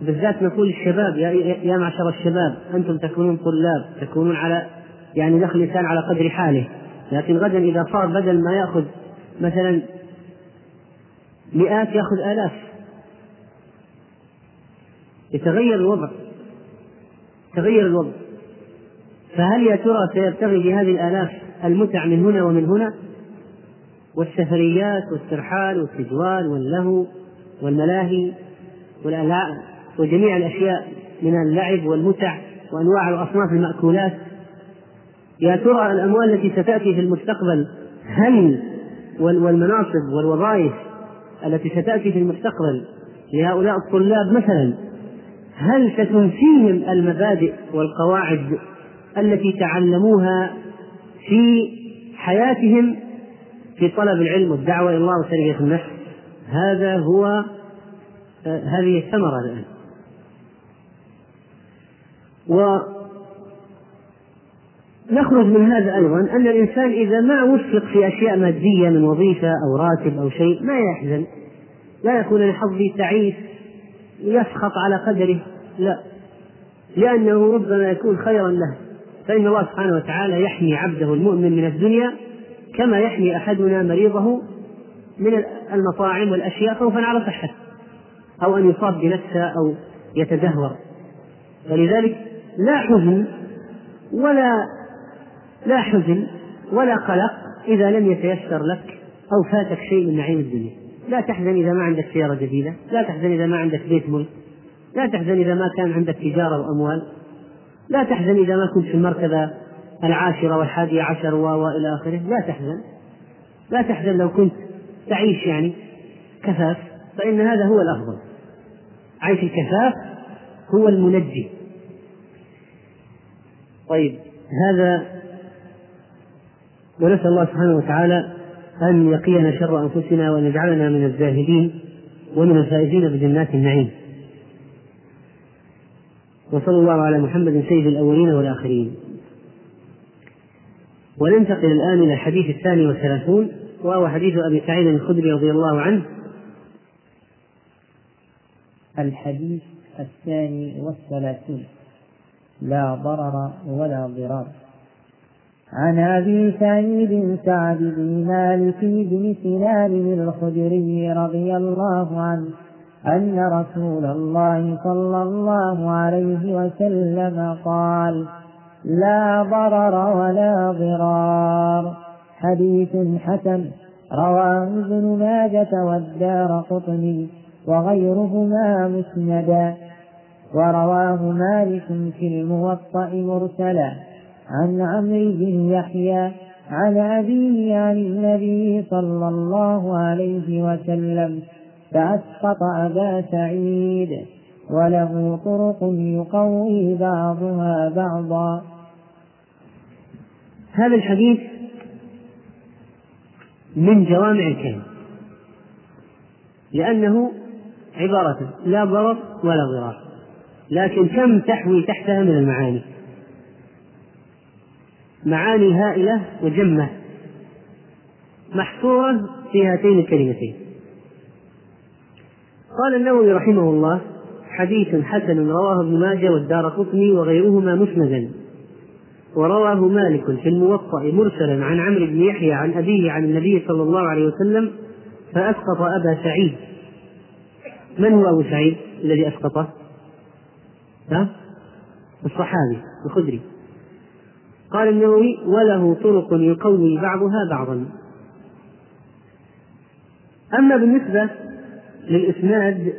بالذات، نقول الشباب، يا معشر الشباب، أنتم تكونون طلاب، تكونون على يعني دخل الإنسان على قدر حاله، لكن غدا إذا صار بدل ما يأخذ مثلا مئات يأخذ آلاف، يتغير الوضع. فهل يا ترى سيبتغي بهذه الآلاف المتع من هنا ومن هنا، والسفريات والسرحال والتجوال واللهو والملاهي والألعاب وجميع الأشياء من اللعب والمتع وأنواع وأصناف المأكولات؟ يا ترى الأموال التي ستأتي في المستقبل هل والمناصب والوظائف التي ستأتي في المستقبل لهؤلاء الطلاب مثلا، هل ستنسيهم المبادئ والقواعد التي تعلموها في حياتهم في طلب العلم والدعوة إلى الله وتربية النفس؟ هذه الثمرة الآن. ونخرج من هذا أيضا أن الإنسان إذا ما وفق في أشياء مادية من وظيفة أو راتب أو شيء ما يحزن، لا يكون لحظه تعيس يسخط على قدره، لا، لأنه ربما يكون خيرا له. فإن الله سبحانه وتعالى يحمي عبده المؤمن من الدنيا كما يحمي أحدنا مريضه من المطاعم والأشياء خوفا على صحته أو أن يصاب بنفسه أو يتدهور. فلذلك لا حزن ولا قلق إذا لم يتيسر لك أو فاتك شيء من نعيم الدنيا. لا تحزن إذا ما عندك سيارة جديدة، لا تحزن إذا ما عندك بيت ملك، لا تحزن إذا ما كان عندك تجارة وأموال، لا تحزن إذا ما كنت في المرتبة 10 و11 وإلى آخره، لا تحزن لو كنت تعيش يعني كفاف، فإن هذا هو الأفضل. عيش الكفاف هو المنجي. طيب، هذا، ونسأل الله سبحانه وتعالى أن يقينا شر أنفسنا وأن يجعلنا من الزاهدين ومن الفائزين بجنات النعيم. وصلى الله على محمد سيد الأولين والآخرين. وننتقل الآن إلى الحديث 32، وهو حديث أبي سعيد الخدري رضي الله عنه. الحديث 32: لا ضرر ولا ضرار. عن أبي سعيد سعد بن مالك بن سنان الخدري رضي الله عنه أن رسول الله صلى الله عليه وسلم قال: لا ضرر ولا ضرار. حديث حسن رواه ابن ماجة والدارقطني وغيرهما مسندا، ورواه مالك في الموطأ مرسلا عن عمرو بن يحيى عن أبيه عن النبي صلى الله عليه وسلم فأسقط أبا سعيد، وله طرق يقوي بعضها بعضا. هذا الحديث من جوامع الكلم، لأنه عبارة لا ضرر ولا ضرار، لكن كم تحوي تحتها من المعاني، معاني هائلة وجمة محصورة في هاتين الكلمتين. قال النووي رحمه الله: حديث حسن رواه ابن ماجه والدارقطني وغيرهما مسندا، ورواه مالك في الموطأ مرسلا عن عمرو بن يحيى عن أبيه عن النبي صلى الله عليه وسلم فأسقط أبا سعيد. من هو أبو سعيد الذي أسقطه؟ الصحابي الخدري. قال النووي: وله طرق يقوي بعضها بعضا. أما بالنسبة للإسناد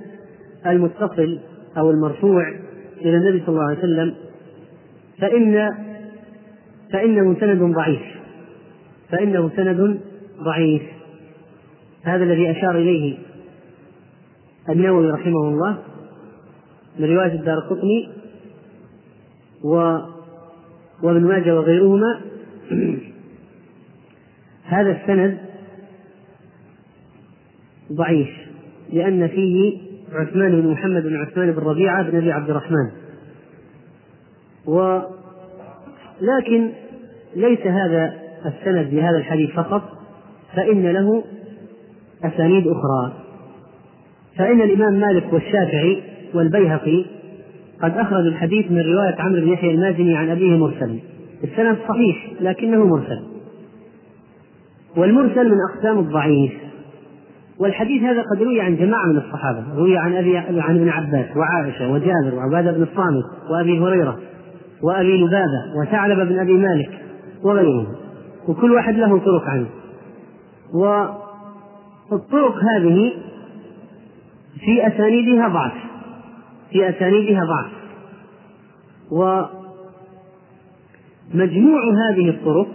المتصل أو المرفوع إلى النبي صلى الله عليه وسلم فإنه سند ضعيف، هذا الذي أشار إليه النووي رحمه الله من رواية الدارقطني وابن ماجه وغيرهما. هذا السند ضعيف لأن فيه عثمان بن محمد بن عثمان بن ربيعة بن أبي عبد الرحمن، لكن ليس هذا السند لهذا الحديث فقط، فإن له أسانيد أخرى. فإن الإمام مالك والشافعي والبيهقي قد أخرج الحديث من رواية عمرو بن يحيى المازني عن أبيه مرسل، السند صحيح لكنه مرسل، والمرسل من أقسام الضعيف. والحديث هذا قد روي عن جماعة من الصحابة، روي عن ابن عباس وعائشة وجابر وعبادة بن الصامت وأبي هريرة وأبي لبابة وثعلبة بن أبي مالك وغيرهم، وكل واحد له طرق عنه. والطرق هذه في أسانيدها ضعف، ومجموع هذه الطرق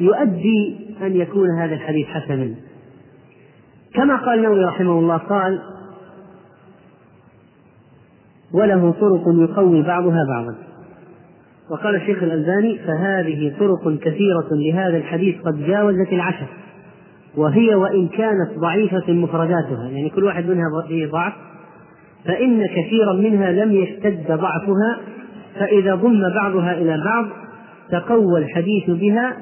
يؤدي أن يكون هذا الحديث حسنا. كما قال النووي رحمه الله: قال: وله طرق يقوي بعضها بعضا. وقال الشيخ الألباني: فهذه طرق كثيرة لهذا الحديث قد جاوزت العشر، وهي وإن كانت ضعيفة مخرجاتها، يعني كل واحد منها ضعف، فإن كثيرا منها لم يشتد ضعفها، فإذا ضم بعضها إلى بعض تقوى الحديث بها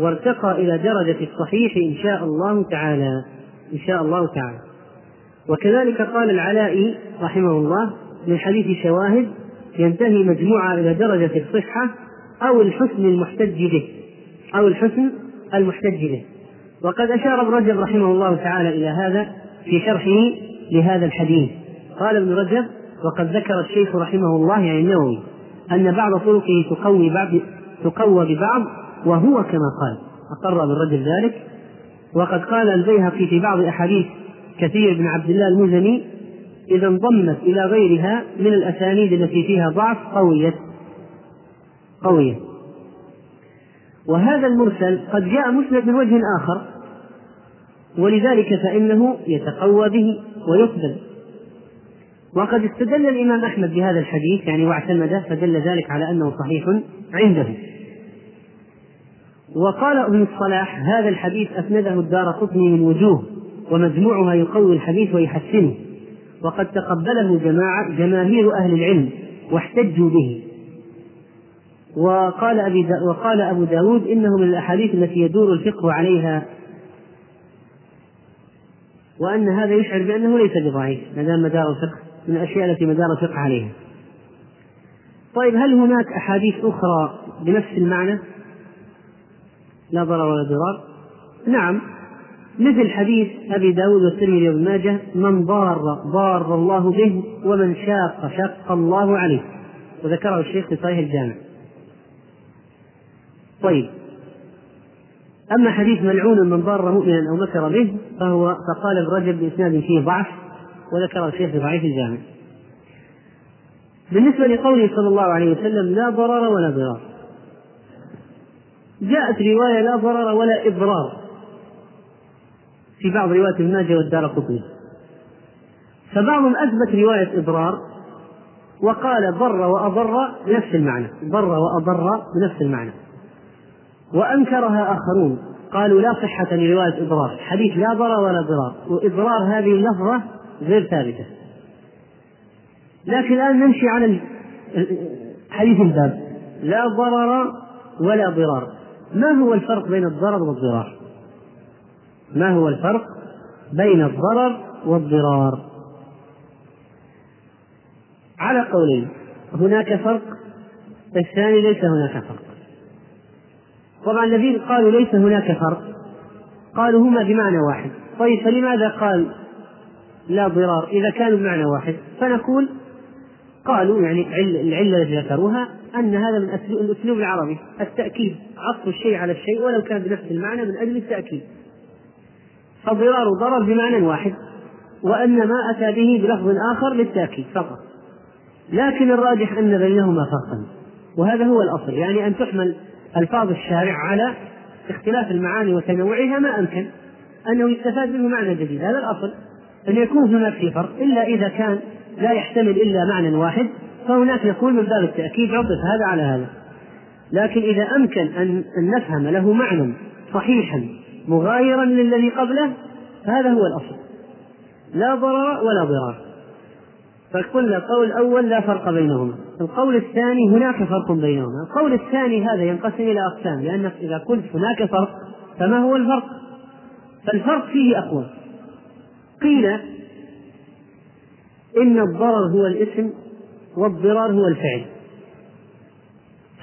وارتقى إلى درجة الصحيح إن شاء الله تعالى. وكذلك قال العلائي رحمه الله: من حديث شواهد ينتهي مجموعة إلى درجة الصحة أو الحسن المحتج به، وقد أشار ابن رجب رحمه الله تعالى إلى هذا في شرحه لهذا الحديث. قال ابن رجب: وقد ذكر الشيخ رحمه الله، يعني النووي، أن بعض طرقه تقوى ببعض، وهو كما قال، أقر ابن رجب ذلك. وقد قال البيهقي في بعض أحاديث كثير بن عبد الله المزني: إذا انضمت إلى غيرها من الأسانيد التي فيها ضعف قوية. وهذا المرسل قد جاء مسند من وجه آخر، ولذلك فإنه يتقوى به ويقبل. وقد استدل الإمام أحمد بهذا الحديث، يعني واعتمده، فدل ذلك على أنه صحيح عنده. وقال ابن الصلاح: هذا الحديث أسنده الدارقطني من وجوه، ومجموعها يقوي الحديث ويحسنه، وقد تقبله جماهير أهل العلم واحتجوا به. وقال أبو داود: إنه من الأحاديث التي يدور الفقه عليها، وأن هذا يشعر بأنه ليس بضعيف ما دام مدار الفقه، من الأشياء التي مدار الفقه عليها. طيب، هل هناك أحاديث أخرى بنفس المعنى لا ضرر ولا ضرار؟ نعم، مثل حديث أبي داود والترمذي وابن ماجه: من ضار الله به، ومن شاق شق الله عليه، وذكره الشيخ في صحيح الجامع. طيب، أما حديث ملعون من ضار مؤمنا أو مكر به فقال الرجل بإسناد فيه ضعف، وذكر الشيخ في ضعيف الجامع. بالنسبة لقوله صلى الله عليه وسلم: لا ضرر ولا ضرار، جاءت رواية لا ضرر ولا إضرار في بعض روايات الناجي والدارقطني، فبعضهم أثبت رواية إضرار وقال ضر وأضر بنفس المعنى، ضر وأضر بنفس المعنى، وأنكرها آخرون قالوا لا صحة لرواية إضرار، حديث لا ضرر ولا ضرار، وإضرار هذه اللفظة غير ثابتة. لكن الآن نمشي على حديث الباب: لا ضرر ولا ضرار. ما هو الفرق بين الضرر والضرار؟ ما هو الفرق بين الضرر والضرار؟ على قولين: هناك فرق، الثاني ليس هناك فرق. طبعا الذين قالوا ليس هناك فرق قالوا هما بمعنى واحد. طيب، فلماذا قال لا ضرار إذا كانوا بمعنى واحد؟ فنقول قالوا يعني العلة التي ذكروها أن هذا من الأسلوب العربي، التأكيد، عطف الشيء على الشيء ولو كان بنفس المعنى من أجل التأكيد. فالضرار ضرر بمعنى واحد، وأن ما أتى به بلفظ آخر للتأكيد فقط. لكن الراجح أن بينهما فرقا، وهذا هو الأصل، يعني أن تحمل ألفاظ الشارع على اختلاف المعاني وتنوعها ما أمكن، أنه يستفاد منه معنى جديد. هذا الأصل، أن يكون هناك في فرق، إلا إذا كان لا يحتمل إلا معنى واحد فهناك يكون من باب التأكيد عطف هذا على هذا. لكن إذا أمكن أن نفهم له معنى صحيحا مغايرا للذي قبله فهذا هو الأصل، لا ضرر ولا ضرار. فكل القول الأول لا فرق بينهما، القول الثاني هناك فرق بينهما. القول الثاني هذا ينقسم إلى أقسام، لأن إذا كنت هناك فرق فما هو الفرق؟ فالفرق فيه أقوى. قيل إن الضرر هو الاسم والضرار هو الفعل،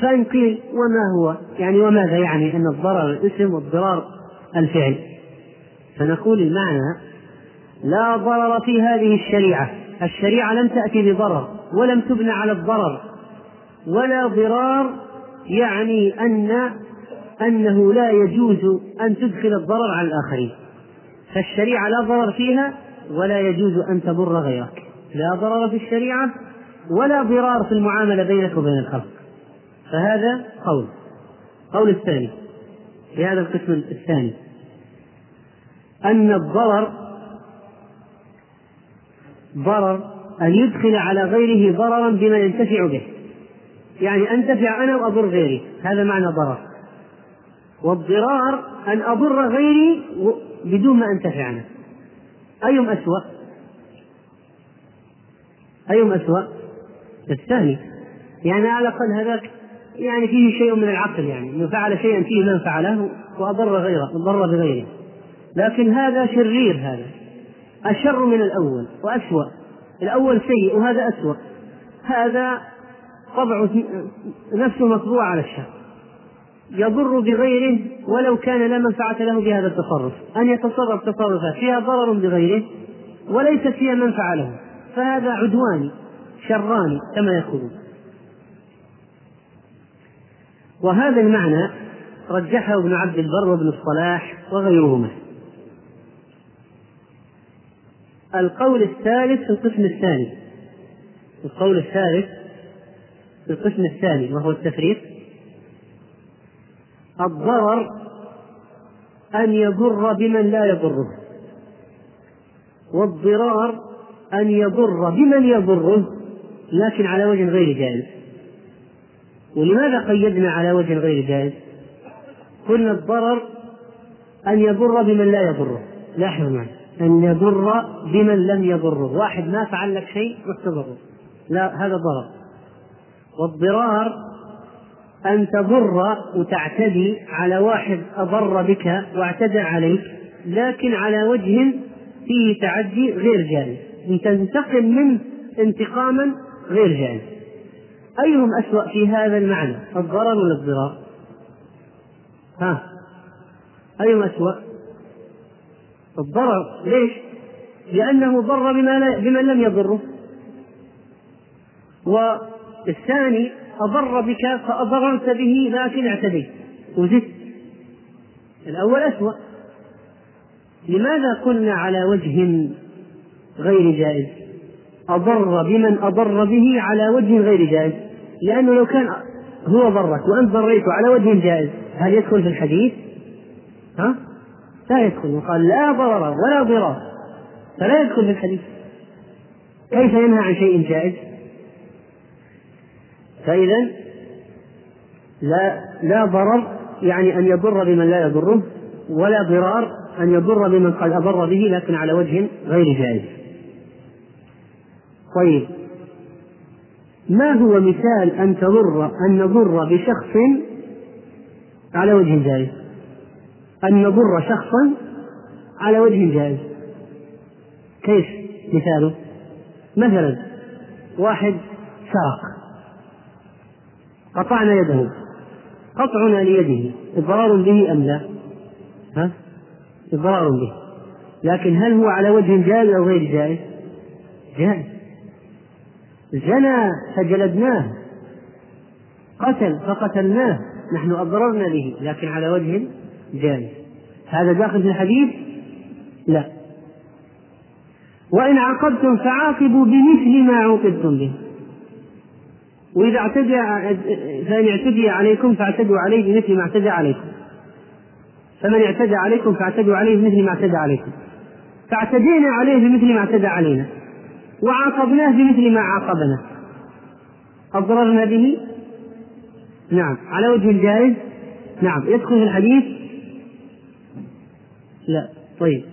فإن قيل وما هو، يعني وماذا يعني أن الضرر الاسم والضرار الفعل؟ فنقول المعنى: لا ضرر في هذه الشريعة، الشريعة لم تأتي بضرر ولم تبنى على الضرر، ولا ضرار يعني أنه لا يجوز أن تدخل الضرر على الآخرين، فالشريعة لا ضرر فيها ولا يجوز أن تضر غيرك، لا ضرر في الشريعة ولا ضرار في المعاملة بينك وبين الخلق. فهذا قول الثاني في هذا القسم الثاني، أن الضرر ضرر أن يدخل على غيره ضررا بما ينتفع به، يعني أنتفع أنا وأضر غيري، هذا معنى ضرر. والضرار أن أضر غيري بدون ما أنتفع أنا. أيهم أسوأ؟ الثاني، يعني على الأقل هذاك يعني فيه شيء من العقل، يعني من فعل شيئا فيه من فعله وأضر غيره، ضر بغيره. لكن هذا شرير، هذا أشر من الأول وأسوأ، الأول سيء وهذا أسوأ، هذا طبع نفسه مطبوع على الشر، يضر بغيره ولو كان لا منفعة له بهذا التصرف، أن يتصرف تصرفا فيها ضرر بغيره وليس فيها منفعة له، فهذا عدواني شراني كما يقولون. وهذا المعنى رجحه ابن عبد البر وابن الصلاح وغيرهما. القول الثالث في القسم الثاني، وهو التفريق: الضرر أن يضر بمن لا يضره، والضرار أن يضر بمن يضره لكن على وجه غير جائز. ولماذا قيدنا على وجه غير جائز؟ قلنا الضرر أن يضر بمن لا يضره، لاحظوا معي، أن يضر بمن لم يضره، واحد ما فعل لك شيء واستضره، لا، هذا ضرر. والضرار أن تضر وتعتدي على واحد أضر بك واعتدى عليك لكن على وجه فيه تعدي غير جائز، تنتقم منه انتقاما غير جائز. أيهم أسوأ في هذا المعنى، الضرر ولا الضرار؟ أيهم أسوأ؟ الضرر. ليش؟ لأنه ضر بمن لم يضره، والثاني أضر بك فأضررت به لكن اعتديت وزدت. الأول أسوأ. لماذا كنا على وجه غير جائز؟ أضر بمن أضر به على وجه غير جائز، لأنه لو كان هو ضرك وأنت ضريته على وجه جائز هل يدخل في الحديث؟ ها؟ لا يدخل، وقال لا ضرر ولا ضرار، فلا يدخل في الحديث. كيف ينهى عن شيء جائز؟ فإذا لا ضرر يعني أن يضر بمن لا يضره، ولا ضرار أن يضر بمن قد أضر به لكن على وجه غير جائز. طيب، ما هو مثال أن نضر بشخص على وجه جائز؟ أن نضر شخصا على وجه جائز، كيف مثاله؟ مثلا واحد سرق، قطعنا يده، قطعنا ليده إضرار به أم لا؟ ها؟ إضرار به، لكن هل هو على وجه جائز أو غير جائز؟ جائز. زنى فجلدناه، قتل فقتلناه، نحن أضررنا به لكن على وجه جائز، هذا داخل في الحديث؟ لا. وإن عاقبتم فعاقبوا بمثل ما عوقبتم به، وإذا اعتدى فإن اعتدي عليكم فاعتدوا عليه بمثل ما اعتدى عليكم، فمن اعتدى عليكم فاعتدوا عليه بمثل ما اعتدى عليكم، فاعتدينا عليه بمثل ما اعتدى علينا، وعاقبناه بمثل ما عاقبنا، أضررنا به؟ نعم. على وجه جائز؟ نعم. يدخل في الحديث؟ لا. طيب،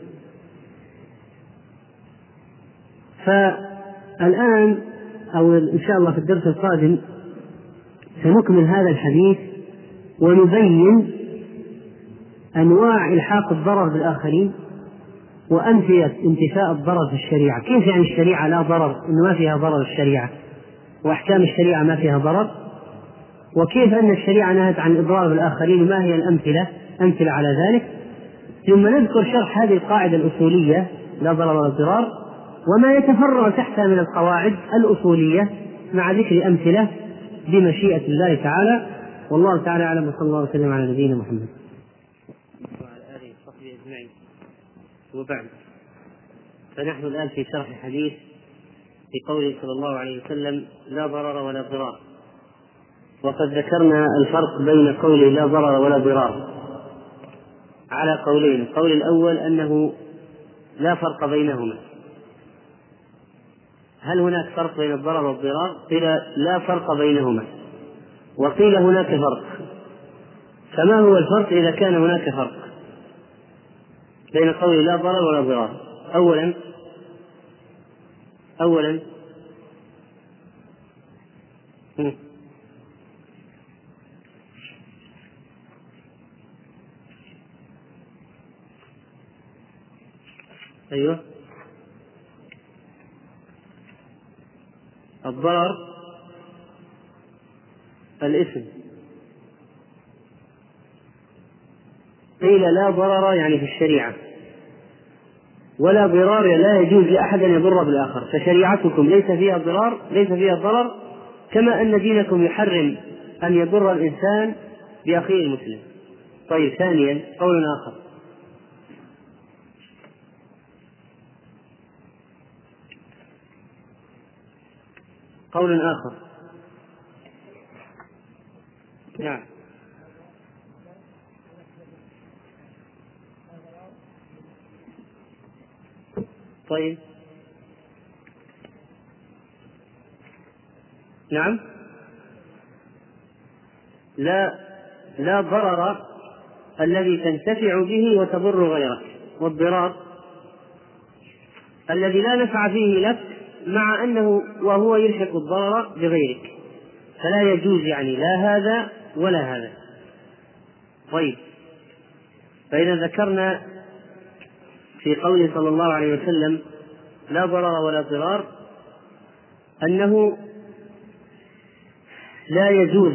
فالآن أو إن شاء الله في الدرس القادم سنكمل هذا الحديث ونبين أنواع إلحاق الضرر بالآخرين وأمثلة انتفاء الضرر في الشريعة. كيف يعني الشريعة لا ضرر؟ إن ما فيها ضرر الشريعة، وأحكام الشريعة ما فيها ضرر، وكيف أن الشريعة نهت عن الإضرار بالآخرين، ما هي الأمثلة على ذلك. ثم نذكر شرح هذه القاعدة الأصولية لا ضرر ولا ضرار، وما يتفرع تحتها من القواعد الأصولية، مع ذكر أمثلة بمشيئة الله تعالى. والله تعالى أعلم، وصلى الله وسلم على نبينا محمد وعلى آله وصحبه أجمعين. وبعد، فنحن الآن في شرح الحديث في قوله صلى الله عليه وسلم لا ضرر ولا ضرار. وقد ذكرنا الفرق بين قوله لا ضرر ولا ضرار على قولين. القول الأول أنه لا فرق بينهما. هل هناك فرق بين الضرر والضرار؟ قيل لا فرق بينهما، وقيل هناك فرق. فما هو الفرق إذا كان هناك فرق بين قول لا ضرر ولا ضرار؟ أولا أيوه، الضرر الإثم. قيل لا ضرر يعني في الشريعة، ولا ضرار لا يجوز لأحد أن يضر بالآخر، فشريعتكم ليس فيها ضرار ليس فيها ضرر، كما أن دينكم يحرم أن يضر الإنسان بأخيه المسلم. طيب، ثانيا قول آخر. نعم. طيب، نعم، لا ضرر الذي تنتفع به وتضر غيرك، والضرار الذي لا نفع فيه لك مع أنه وهو يلحق الضرر بغيرك، فلا يجوز يعني لا هذا ولا هذا. طيب، فإذا ذكرنا في قوله صلى الله عليه وسلم لا ضرر ولا ضرار أنه لا يجوز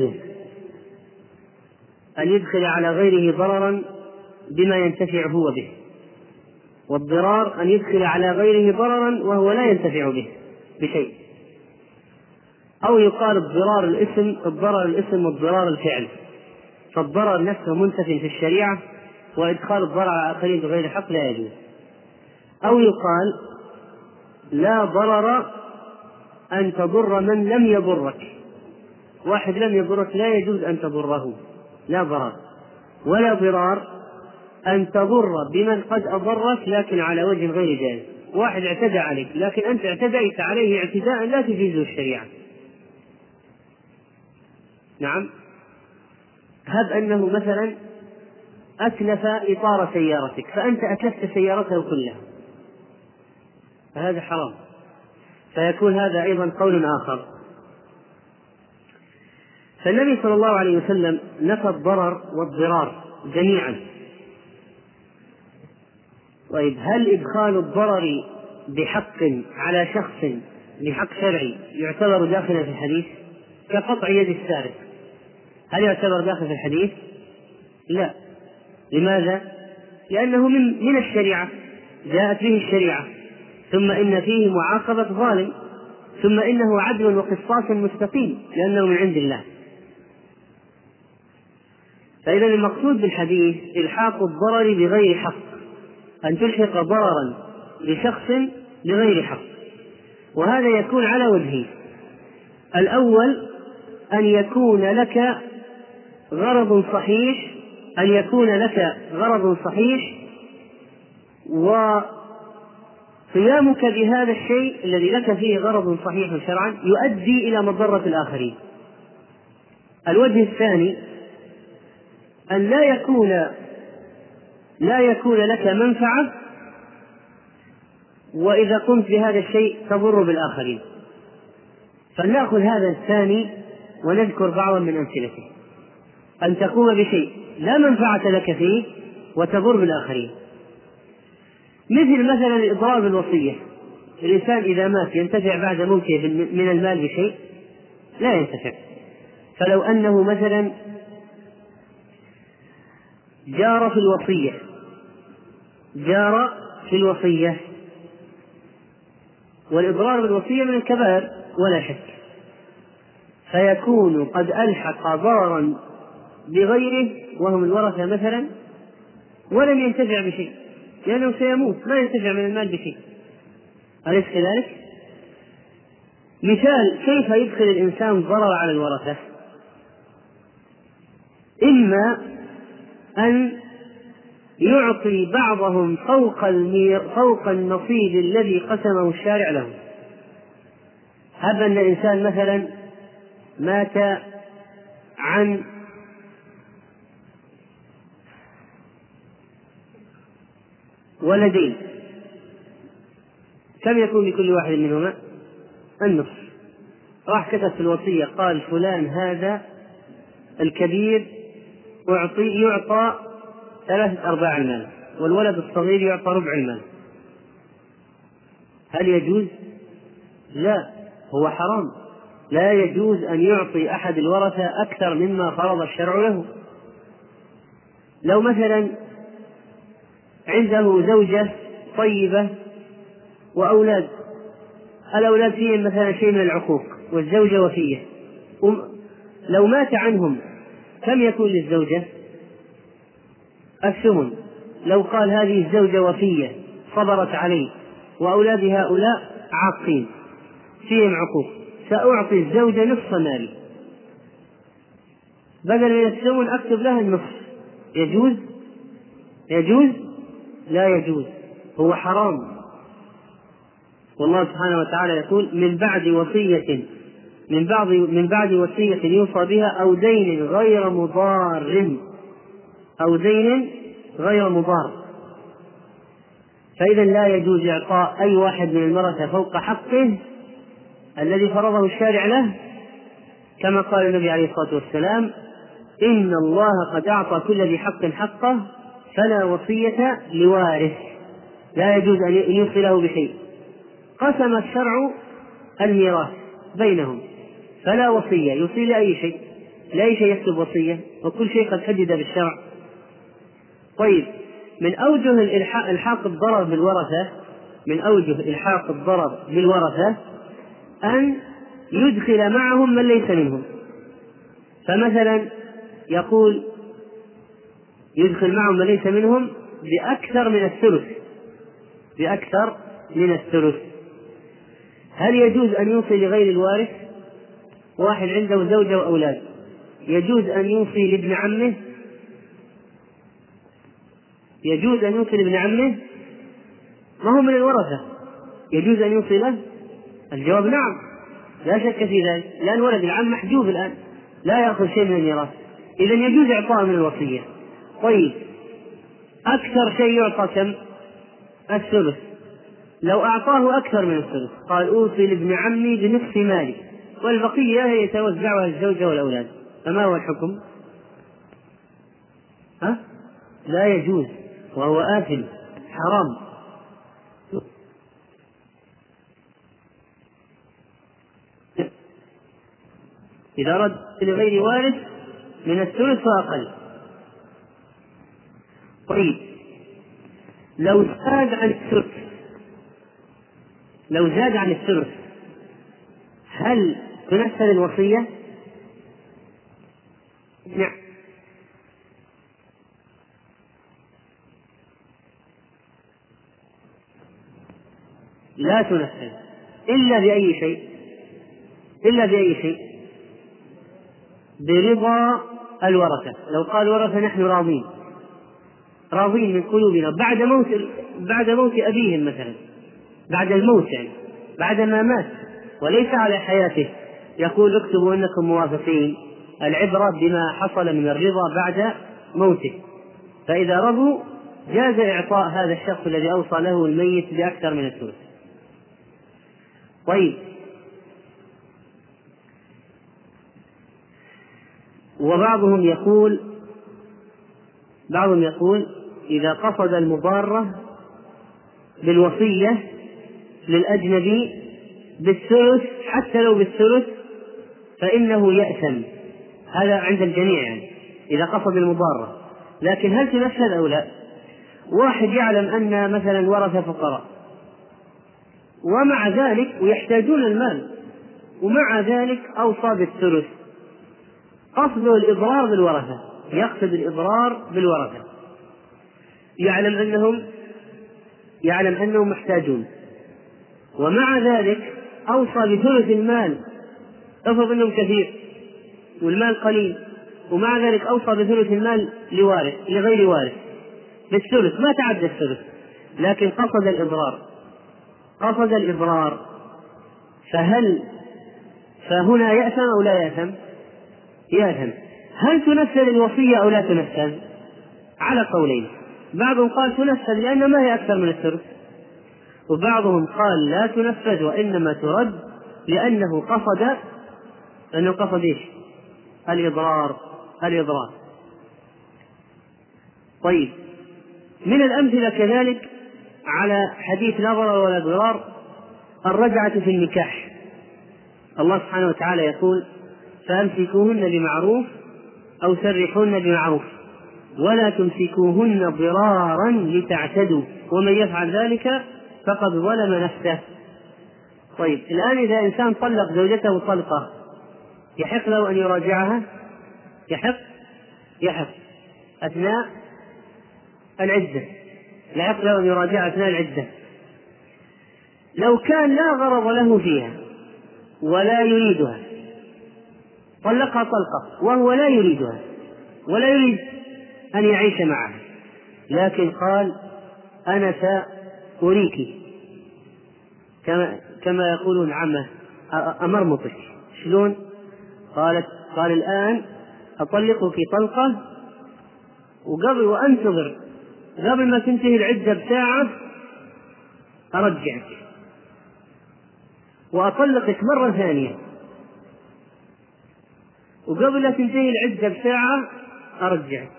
أن يدخل على غيره ضررا بما ينتفع هو به، والضرار أن يدخل على غيره ضررا وهو لا ينتفع به بشيء، أو يقال الضرار الاسم، الضرر الاسم والضرار الفعل، فالضرر نفسه منتف في الشريعة وإدخال الضرر على آخرين بغير حق لا يجوز. أو يقال لا ضرر أن تضر من لم يضرك، واحد لم يضرك لا يجوز أن تضره، لا ضرر. ولا ضرار أن تضر بمن قد أضرك لكن على وجه غير جائز، واحد اعتدى عليك لكن أنت اعتديت عليه اعتداء لا تجيزه الشريعة. نعم، هب أنه مثلا أتلف إطار سيارتك فأنت أتلفت سيارته كلها، فهذا حرام، فيكون هذا أيضا قول آخر. فالنبي صلى الله عليه وسلم نفى الضرر والضرار جميعا. طيب، هل إدخال الضرر بحق على شخص بحق شرعي يعتبر داخلا في الحديث كقطع يد السارق؟ هل يعتبر داخل في الحديث؟ لا. لماذا؟ لأنه من الشريعة، جاءت به الشريعة، ثم إن فيه معاقبة ظالم، ثم إنه عدل وقصاص مستقيم لأنه من عند الله. فإذا المقصود بالحديث إلحاق الضرر بغير حق، أن تلحق ضررا لشخص بغير حق، وهذا يكون على وجهين. الأول أن يكون لك غرض صحيح، أن يكون لك غرض صحيح وقيامك بهذا الشيء الذي لك فيه غرض صحيح شرعا يؤدي إلى مضرة الآخرين. الوجه الثاني أن لا يكون لك منفعة، وإذا قمت بهذا الشيء تضر بالآخرين. فلنأخذ هذا الثاني ونذكر بعضا من أمثلته. أن تقوم بشيء لا منفعة لك فيه وتضر بالآخرين، مثلا الإضرار بالوصية. الإنسان إذا مات ينتفع بعد موته من المال بشيء؟ لا ينتفع. فلو أنه مثلا جار في الوصية والإضرار بالوصية من الكبائر ولا شك، فيكون قد ألحق ضررا بغيره وهم الورثة مثلا، ولم ينتفع بشيء لأنه سيموت، لا ينتفع من المال بشيء، أليس كذلك؟ مثال كيف يدخل الإنسان ضرر على الورثة: إما أن يعطي بعضهم فوق النصيب الذي قسمه الشارع لهم. هب أن الإنسان مثلا مات عن ولدين، كم يكون لكل واحد منهما؟ النصف. راح كتب في الوصية قال فلان هذا الكبير يعطى 3/4 المال، والولد الصغير يعطى ربع المال. هل يجوز؟ لا، هو حرام. لا يجوز أن يعطي أحد الورثة أكثر مما فرض الشرع له. لو مثلا عنده زوجة طيبة وأولاد، الأولاد فيهم مثلا شيء من العقوق والزوجة وفية، لو مات عنهم كم يكون للزوجة؟ الثمن. لو قال هذه الزوجة وفية صبرت عليه وأولاد هؤلاء عاقين فيهم عقوق، سأعطي الزوجة نصف مالي، بدل من الثمن أكتب لها النصف. يجوز؟ لا يجوز، هو حرام. والله سبحانه وتعالى يقول: من بعد وصية يوصى بها أو دين غير مضار. فإذا لا يجوز إعطاء أي واحد من الورثة فوق حقه الذي فرضه الشارع له، كما قال النبي عليه الصلاة والسلام: إن الله قد أعطى كل ذي حق حقه فلا وصية لوارث. لا يجوز أن يوصله بشيء. قسم الشرع الميراث بينهم فلا وصية يوصي لأي شيء، لا شيء يكتب وصية، وكل شيء قد حدد بالشرع. طيب، من أوجه إلحاق الضرر بالورثة، من أوجه إلحاق الضرر بالورثة أن يدخل معهم من ليس منهم. فمثلا يقول يدخل معهم من ليس منهم بأكثر من الثلث، بأكثر من الثلث. هل يجوز أن يوصي لغير الوارث؟ واحد عنده زوجة وأولاد، يجوز أن يوصي لابن عمه؟ يجوز أن يوصي لابن عمه ما هو من الورثة، يجوز أن يوصي له؟ الجواب نعم، لا شك في ذلك، لأن ولد العم محجوب الآن لا يأخذ شيء من الميراث، إذا يجوز إعطاءه من الوصية. طيب أكثر شيء يعطى كم؟ الثلث. لو أعطاه أكثر من الثلث قال أوصي لابن عمي بنصف مالي والبقية هي يتوزعها الزوجة والأولاد، فما هو الحكم؟ ها؟ لا يجوز، وهو آثم حرام. إذا رد لغير وارث من الثلث فأقل. طيب لو زاد عن الثلث، لو زاد عن الثلث هل تنفذ الوصية؟ نعم. لا تنفذ إلا بأي شيء، إلا بأي شيء، برضا الورثة. لو قال ورثة نحن راضين، راضين من قلوبنا بعد موت أبيهم مثلا، بعد الموت يعني بعد ما مات وليس على حياته، يقول اكتبوا أنكم موافقين، العبرة بما حصل من الرضا بعد موته. فإذا رضوا جاز إعطاء هذا الشخص الذي أوصى له الميت بأكثر من الثلث. طيب وبعضهم يقول، بعضهم يقول إذا قصد المضارة بالوصية للأجنبي بالثلث حتى لو بالثلث فإنه يأثم، هذا عند الجميع يعني إذا قصد المضارة. لكن هل تنفذ أو لا؟ واحد يعلم أن مثلا ورثة فقراء ومع ذلك ويحتاجون المال ومع ذلك أوصى بالثلث، قصده الإضرار بالورثة، يقصد الإضرار بالورثة، يعلم أنهم محتاجون ومع ذلك أوصى بثلث المال. افرض أنهم كثير والمال قليل ومع ذلك أوصى بثلث المال لوارث لغير وارث بالثلث، ما تعدى الثلث لكن قصد الإضرار، قصد الإضرار، فهنا يأثم أو لا يأثم؟ يأثم. هل تنفذ الوصية أو لا تنفذ؟ على قولين، بعضهم قال تنفذ لأن ما هي أكثر من الثلث، وبعضهم قال لا تنفذ وإنما ترد لأنه قصد، أنه قصد إيش؟ الإضرار، الإضرار. طيب من الأمثلة كذلك على حديث لا ضرر ولا ضرار الرجعة في النكاح. الله سبحانه وتعالى يقول فأمسكوهن بمعروف أو سرحوهن بمعروف ولا تمسكوهن ضرارا لتعتدوا ومن يفعل ذلك فقد ظلم نفسه. طيب الآن إذا إنسان طلق زوجته طلقة يحق له أن يراجعها؟ يحق، يحق أثناء العدة، يحق له أن يراجعها أثناء العدة لو كان لا غرض له فيها ولا يريدها، طلقها طلقة وهو لا يريدها ولا يريد أن يعيش معها، لكن قال أنا سأريك كما يقولون عمه أمرمطك شلون؟ قال الآن أطلقك طلقة وقبل وأنتظر قبل ما تنتهي العدة بساعة أرجعك وأطلقك مرة ثانية وقبل لا تنتهي العدة بساعة أرجعك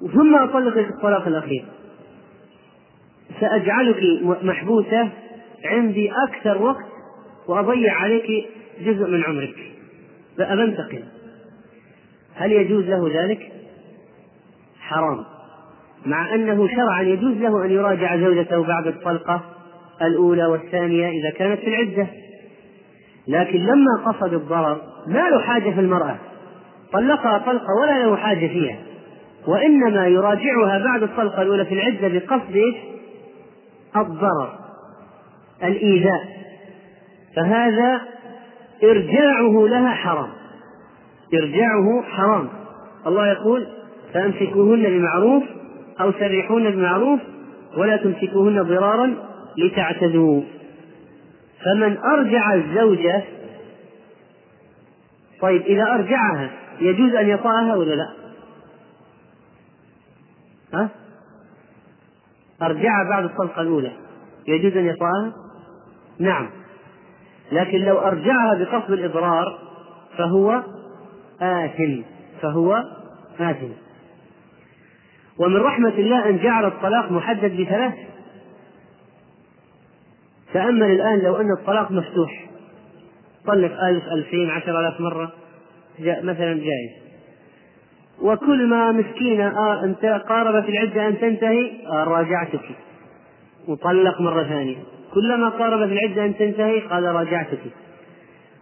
ثم أطلقك الطلاق الأخير، سأجعلك محبوسة عندي أكثر وقت وأضيع عليك جزء من عمرك فأنتقم. هل يجوز له ذلك؟ حرام، مع أنه شرعا يجوز له أن يراجع زوجته بعد الطلقة الأولى والثانية إذا كانت في العدة، لكن لما قصد الضرر ما له حاجة في المرأة، طلقها طلقة ولا له حاجة فيها، وإنما يراجعها بعد الطلقة الأولى في العدة بقصد الضرر الإيذاء، فهذا إرجاعه لها حرام، إرجاعه حرام. الله يقول فأمسكوهن بمعروف أو سرحوهن بمعروف ولا تمسكوهن ضرارا لتعتدوا. فمن أرجع الزوجة، طيب إذا أرجعها يجوز أن يطأها ولا لا؟ ها؟ أرجعها بعد الطلقة الأولى يجوز أن يطأها؟ نعم، لكن لو أرجعها بقصد الإضرار فهو آثم، فهو آثم. ومن رحمة الله أن جعل الطلاق محدد ب3. تأمل الآن لو أن الطلاق مفتوح، طلق 1000 2000 10000 مرة مثلا جائز، وكل ما مسكينة قاربت العدة أن تنتهي راجعتك وطلق مرة ثانية، كلما قاربت العدة أن تنتهي قال راجعتك.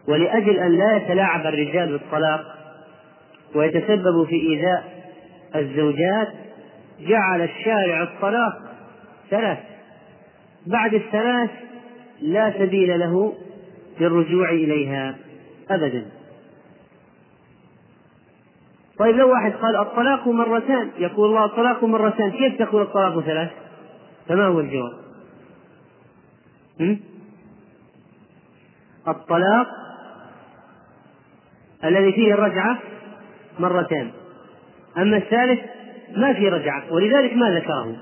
ولأجل أن لا يتلاعب الرجال بالطلاق ويتسبب في إيذاء الزوجات جعل الشارع الطلاق 3، بعد ال3 لا سبيل له للرجوع إليها أبدا. طيب لو واحد قال الطلاق مرتان، يقول الله الطلاق مرتان، كيف تقول الطلاق 3؟ فما هو الجواب؟ الطلاق الذي فيه الرجعة مرتان، أما الثالث ما فيه رجعة، ولذلك ما ذكره،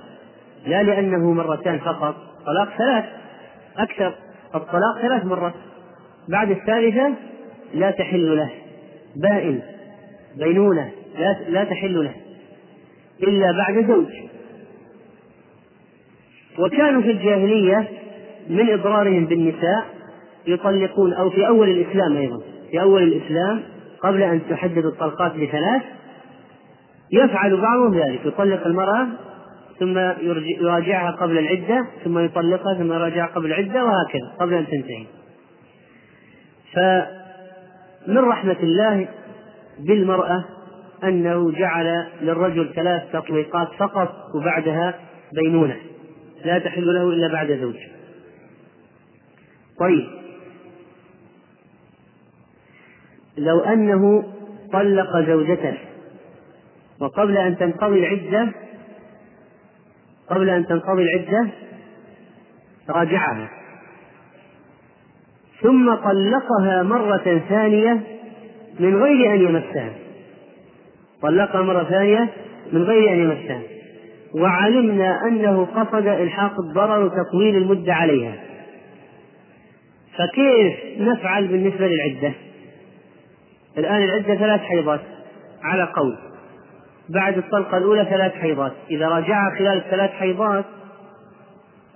لا لأنه مرتان فقط، طلاق 3 أكثر، الطلاق 3 مرات، بعد ال3 لا تحل له، بائن، بينونة، لا تحل له إلا بعد زوج. وكانوا في الجاهلية من إضرارهم بالنساء يطلقون، أو في أول الإسلام أيضا، في أول الإسلام قبل أن تحدد الطلقات ل3 يفعل بعضهم ذلك، يطلق المرأة ثم يراجعها قبل العدة، ثم يطلقها ثم يراجعها قبل العدة، وهكذا قبل أن تنتهي. فمن رحمة الله بالمرأة أنه جعل للرجل 3 تطليقات فقط، وبعدها بينونة لا تحل له إلا بعد زوج. طيب لو أنه طلق زوجته وقبل أن تنقضي العدة، قبل أن تنقضي العدة راجعها، ثم طلقها مرة ثانية من غير أن يمسها، طلقها مرة ثانية من غير أن يمسها، وعلمنا أنه قصد إلحاق الضرر وتطويل المدة عليها، فكيف نفعل بالنسبة للعدة؟ الآن العدة 3 حيضات على قول، بعد الطلقة الأولى 3 حيضات، إذا راجعها خلال ال3 حيضات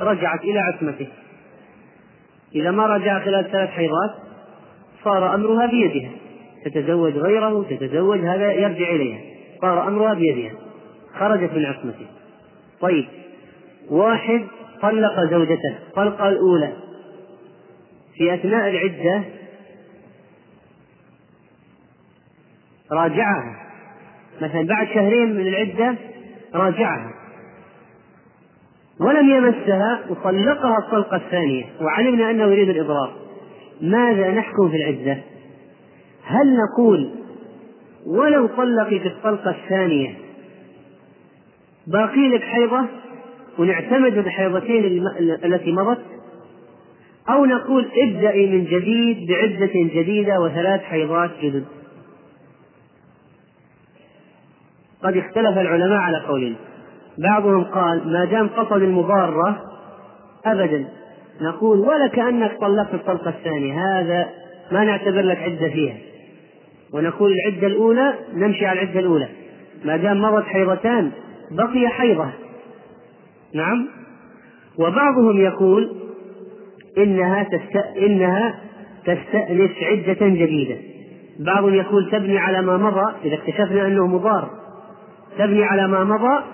رجعت إلى عصمته، إذا ما راجعها خلال ال3 حيضات صار أمرها بيدها، تتزوج غيره، تتزوج هذا، يرجع إليها، صار أمرها بيدها، خرجت من عصمته. طيب واحد طلق زوجته الطلقة الأولى، في أثناء العدة راجعها، مثلا بعد 2 شهر من العدة راجعها ولم يمسها، وطلقها الطلقة الثانية، وعلمنا أنه يريد الإضرار، ماذا نحكم في العدة؟ هل نقول ولو طلقت الطلقة الثانية باقي لك حيضة ونعتمد الحيضتين التي مضت، أو نقول ابدأي من جديد بعدة جديدة و3 حيضات جدد؟ قد اختلف العلماء على قولين، بعضهم قال ما دام قصد المضارة أبدا نقول ولا كأنك طلقت الطلقة الثانية، هذا ما نعتبر لك عدة فيها، ونقول العدة الأولى نمشي على العدة الأولى، ما دام مضت حيضتان بقي حيضة. نعم. وبعضهم يقول إنها تستأنس عدة جديدة، بعضهم يقول تبني على ما مضى، إذا اكتشفنا أنه مضار تبني على ما مضى،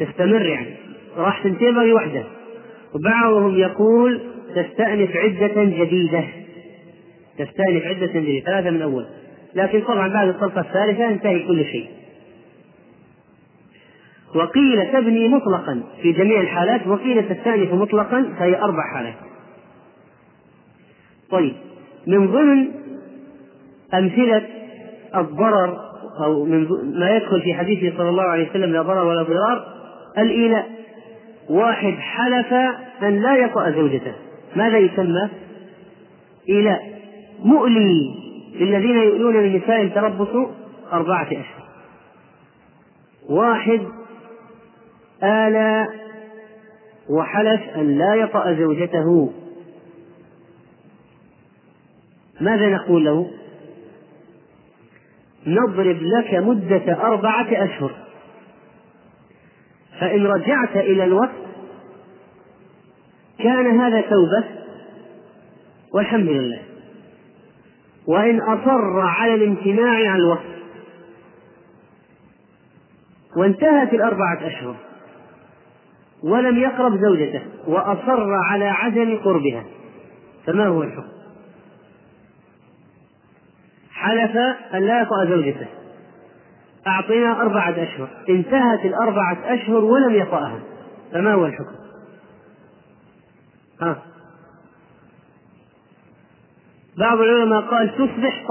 تستمر يعني، راح تنتبه وحده. وبعضهم يقول تستأنف عدة جديدة، تستأنف عدة جديدة، ثلاثة من أول، لكن طبعا بعد الطلقة الثالثة انتهي كل شيء. وقيل تبني مطلقا في جميع الحالات، وقيل تستأنف مطلقا، فهي أربع حالات. طيب، من ضمن أمثلة الضرر أو من ما يدخل في حديثه صلى الله عليه وسلم لا ضرر ولا ضرار الإيلاء. واحد حلف أن لا يطأ زوجته، ماذا يسمى؟ إيلاء مؤلي. للذين يؤلون من نسائهم تربصوا 4 أشهر. واحد آلى وحلف أن لا يطأ زوجته، ماذا نقول له؟ نضرب لك مدة 4 أشهر، فإن رجعت إلى الوقت كان هذا توبة والحمد لله، وإن أصر على الامتناع عن الوقت وانتهت 4 أشهر ولم يقرب زوجته وأصر على عدم قربها، فما هو الحكم؟ حلف أن لا يطأ زوجته، أعطينا 4 أشهر، انتهت 4 أشهر ولم يطأها، فما هو الحكم؟ بعض العلماء قال تصبح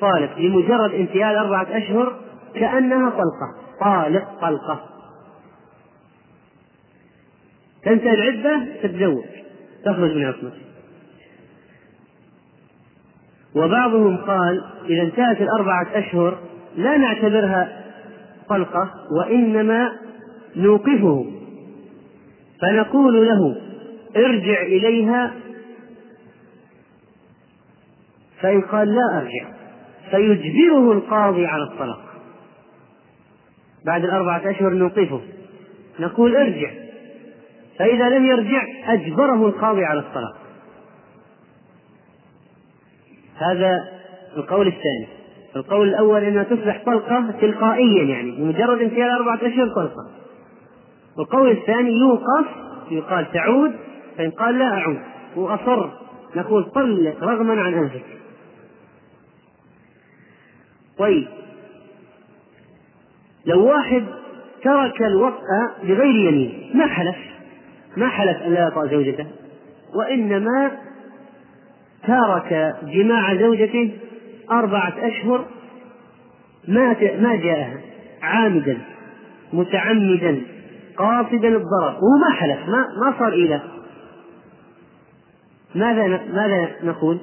طالق لمجرد انتهاء 4 أشهر، كأنها طلقة، طالق طلقة، تنتهي العدة تتزوج، تخرج من عصمته. وبعضهم قال إذا انتهت 4 أشهر لا نعتبرها طلقة، وإنما نوقفه فنقول له ارجع إليها، فإن قال لا أرجع فيجبره القاضي على الطلاق. بعد 4 أشهر نوقفه نقول ارجع، فإذا لم يرجع أجبره القاضي على الطلاق. هذا القول الثاني. القول الأول أنها تصبح طلقة تلقائيا، يعني بمجرد انتهاء 4 أشهر طلقة. والقول الثاني يوقف، يقال تعود، فإن قال لا أعود وأصر نقول طلق رغما عن أنفك. طيب، لو واحد ترك الوطأ بغير يمين، ما حلف أن لا يطأ زوجته، وإنما ترك جماع زوجته 4 أشهر، ما جاءها عامدا متعمدا قاصدا الضرر، هو ما حلف، ما صار إله، ماذا نقول؟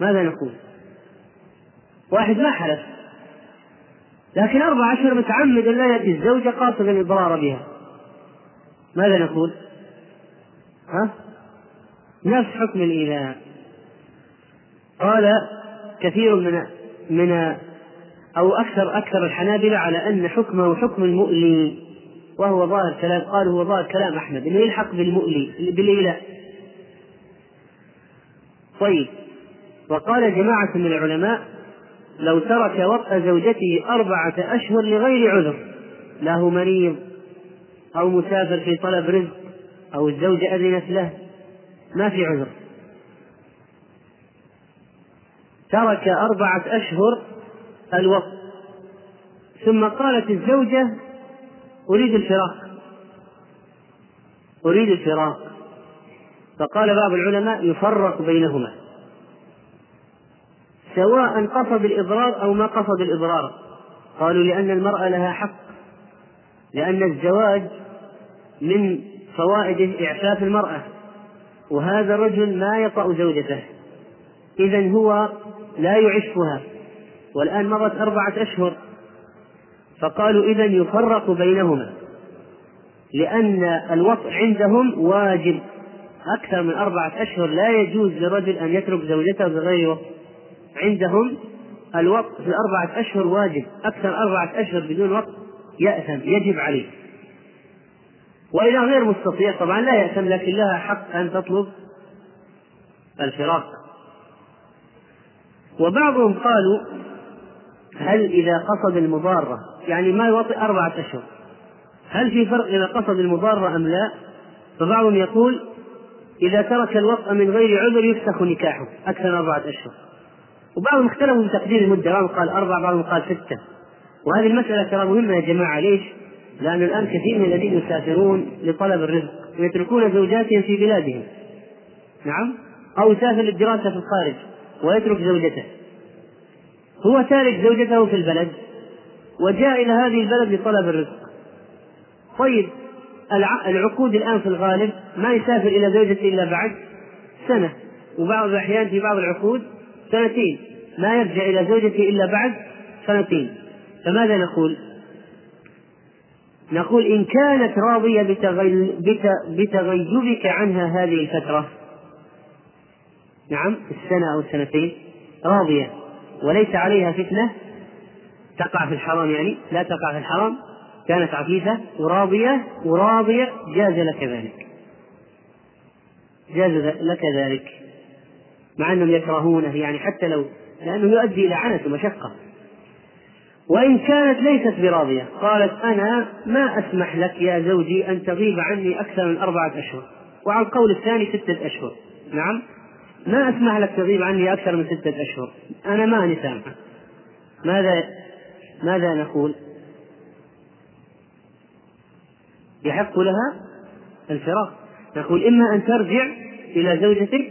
ماذا نقول؟ واحد ما حلف لكن 4 أشهر متعمدا لا يأتي الزوجة قاصدا الضرر بها، ماذا نقول؟ نفس حكم الإيلاء. قال كثير من أو أكثر الحنابلة على أن حكمه حكم المؤلي، وهو ظاهر كلام، قالوا هو ظاهر كلام أحمد إنه يلحق بالمؤلي بالإيلاء. طيب، وقال جماعة من العلماء لو ترك وطأ زوجته 4 أشهر لغير عذر، له مريض أو مسافر في طلب رزق أو الزوجة أذنت له، ما في عذر، ترك 4 أشهر الوقت، ثم قالت الزوجة أريد الفراق، فقال بعض العلماء يفرق بينهما سواء قصد الإضرار أو ما قصد الإضرار. قالوا لأن المرأة لها حق، لأن الزواج من فوائد إعفاف المرأة، وهذا الرجل ما يطأ زوجته، إذن هو لا يعفها، والآن مضت 4 أشهر، فقالوا إذن يفرق بينهما، لأن الوطء عندهم واجب، أكثر من 4 أشهر لا يجوز للرجل أن يترك زوجته بغير وطء، عندهم الوطء في 4 أشهر واجب، أكثر 4 أشهر بدون وطء يأثم، يجب عليه، وإلى غير مستطيع طبعا لا يأثم، لكن لها حق أن تطلب الفراق. وبعضهم قالوا هل إذا قصد المضارة يعني ما يوطئ 4 أشهر هل في فرق إذا قصد المضارة أم لا؟ فبعضهم يقول إذا ترك الوطأ من غير عذر يفسخ نكاحه أكثر 4 أشهر، وبعضهم اختلفوا بتقدير المدة، بعضهم قال 4 بعضهم قال 6. وهذه المسألة ترى مهمة يا جماعة، ليش؟ لأن الآن كثير من الذين يسافرون لطلب الرزق ويتركون زوجاتهم في بلادهم، نعم، أو يسافر للدراسة في الخارج ويترك زوجته، هو تارك زوجته في البلد وجاء إلى هذه البلد لطلب الرزق. طيب العقود الآن في الغالب ما يسافر إلى زوجته إلا بعد سنة، وبعض الأحيان في بعض العقود 2 سنين، ما يرجع إلى زوجته إلا بعد 2 سنين. فماذا نقول؟ نقول إن كانت راضية بتغيبك عنها هذه الفترة، نعم، 1 سنة أو 2 سنين، راضية وليس عليها فتنة تقع في الحرام، يعني لا تقع في الحرام، كانت عفيفة وراضية جاز لك ذلك، جاز لك ذلك، مع أنهم يكرهونه يعني حتى لو، لأنه يؤدي إلى عنة ومشقة. وإن كانت ليست براضية، قالت أنا ما أسمح لك يا زوجي أن تغيب عني أكثر من 4 أشهر، وعن القول الثاني 6 أشهر، نعم، ما أسمح لك تغيب عني أكثر من 6 أشهر، أنا ما أني سامحة، ماذا نقول؟ يحق لها الفراق، نقول إما أن ترجع إلى زوجتك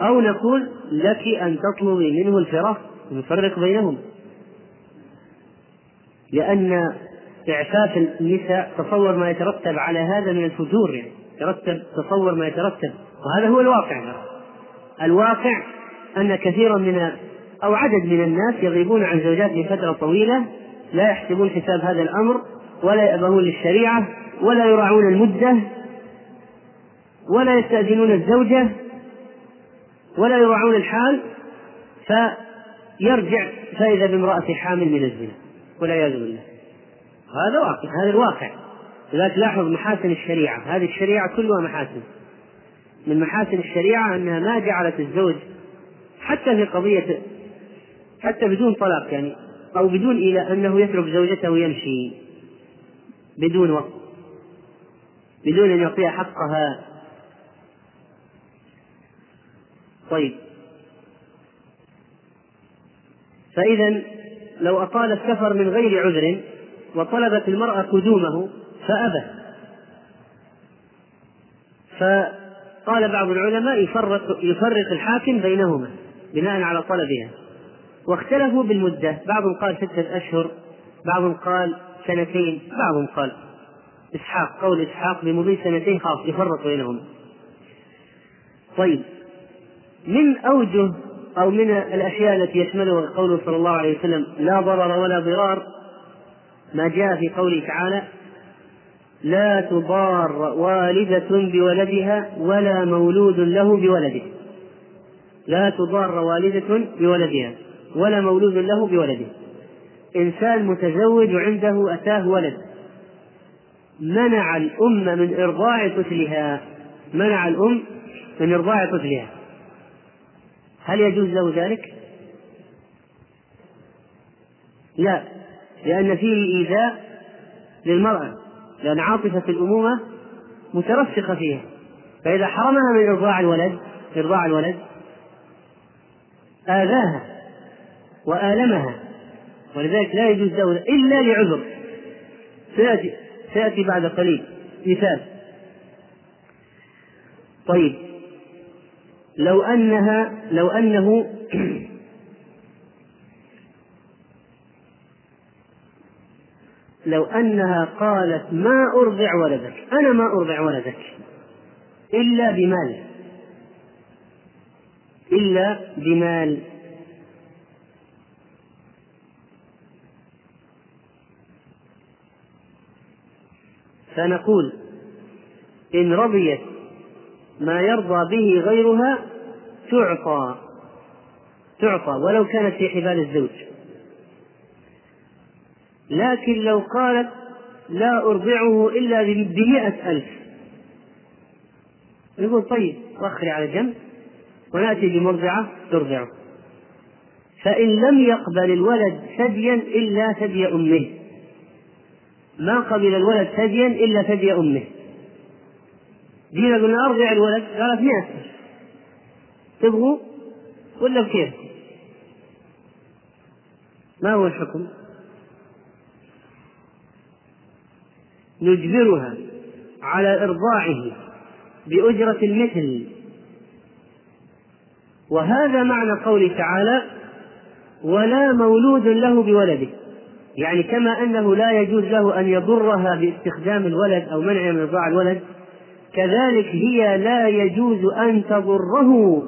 أو نقول لك أن تطلبي منه الفراق، نفرق بينهم، لأن إعفاف النساء تصور ما يترتب على هذا من الفجور، يعني تصور ما يترتب، وهذا هو الواقع أن كثيرا من أو عدد من الناس يغيبون عن زوجات لفترة طويلة، لا يحسبون حساب هذا الأمر، ولا يأبهون للشريعة، ولا يراعون المدة، ولا يستأذنون الزوجة، ولا يراعون الحال، فيرجع فإذا بامرأة حامل من الزنا والعياذ بالله. هذا واقع، هذا الواقع. إذا تلاحظ محاسن الشريعة، هذه الشريعة كلها محاسن، من محاسن الشريعة أنها ما جعلت الزوج حتى في قضية، حتى بدون طلاق يعني، أو بدون، إلى أنه يترك زوجته ويمشي بدون وقت، بدون أن يعطيها حقها. طيب، فإذا لو أطال السفر من غير عذر وطلبت المرأة قدومه فأبى، فقال بعض العلماء يفرق الحاكم بينهما بناء على طلبها، واختلفوا بالمدة، بعضهم قال 6 أشهر، بعضهم قال 2 سنين، بعضهم قال إسحاق، قول إسحاق بمضي 2 سنين خاص، يفرق بينهم. طيب، من أوجه أو من الأشياء التي يشملها قوله صلى الله عليه وسلم لا ضرر ولا ضرار ما جاء في قوله تعالى لا تضار والدة بولدها ولا مولود له بولده، لا تضار والدة بولدها ولا مولود له بولده. إنسان متزوج وعنده أتاه ولد، منع الأم من إرضاع طفلها، منع الأم من إرضاع طفلها، هل يجوز له ذلك؟ لا، لأن فيه إيذاء للمرأة، لأن عاطفة الأمومة مترسخة فيها، فإذا حرمها من إرضاع الولد آذاها وآلمها، ولذلك لا يجوز له إلا لعذر سيأتي بعد قليل مثال. طيب، لو أنه لو أنها قالت ما أرضع ولدك، أنا ما أرضع ولدك إلا بمال، فنقول إن رضيت ما يرضى به غيرها تعطى ولو كانت في حبال الزوج، لكن لو قالت لا أرضعه إلا ب100,000، نقول طيب وأخري على جنب ونأتي بمرضعة ترضعه، فإن لم يقبل الولد ثديا إلا ثدي أمه، ما قبل الولد ثديا إلا ثدي أمه. جينا قلنا أرجع الولد، قالت ناس تبغوا ولا بكيف؟ ما هو الحكم؟ نجبرها على إرضاعه بأجرة المثل، وهذا معنى قوله تعالى ولا مولود له بولده، يعني كما أنه لا يجوز له أن يضرها باستخدام الولد أو منع من إرضاع الولد، كذلك هي لا يجوز أن تضره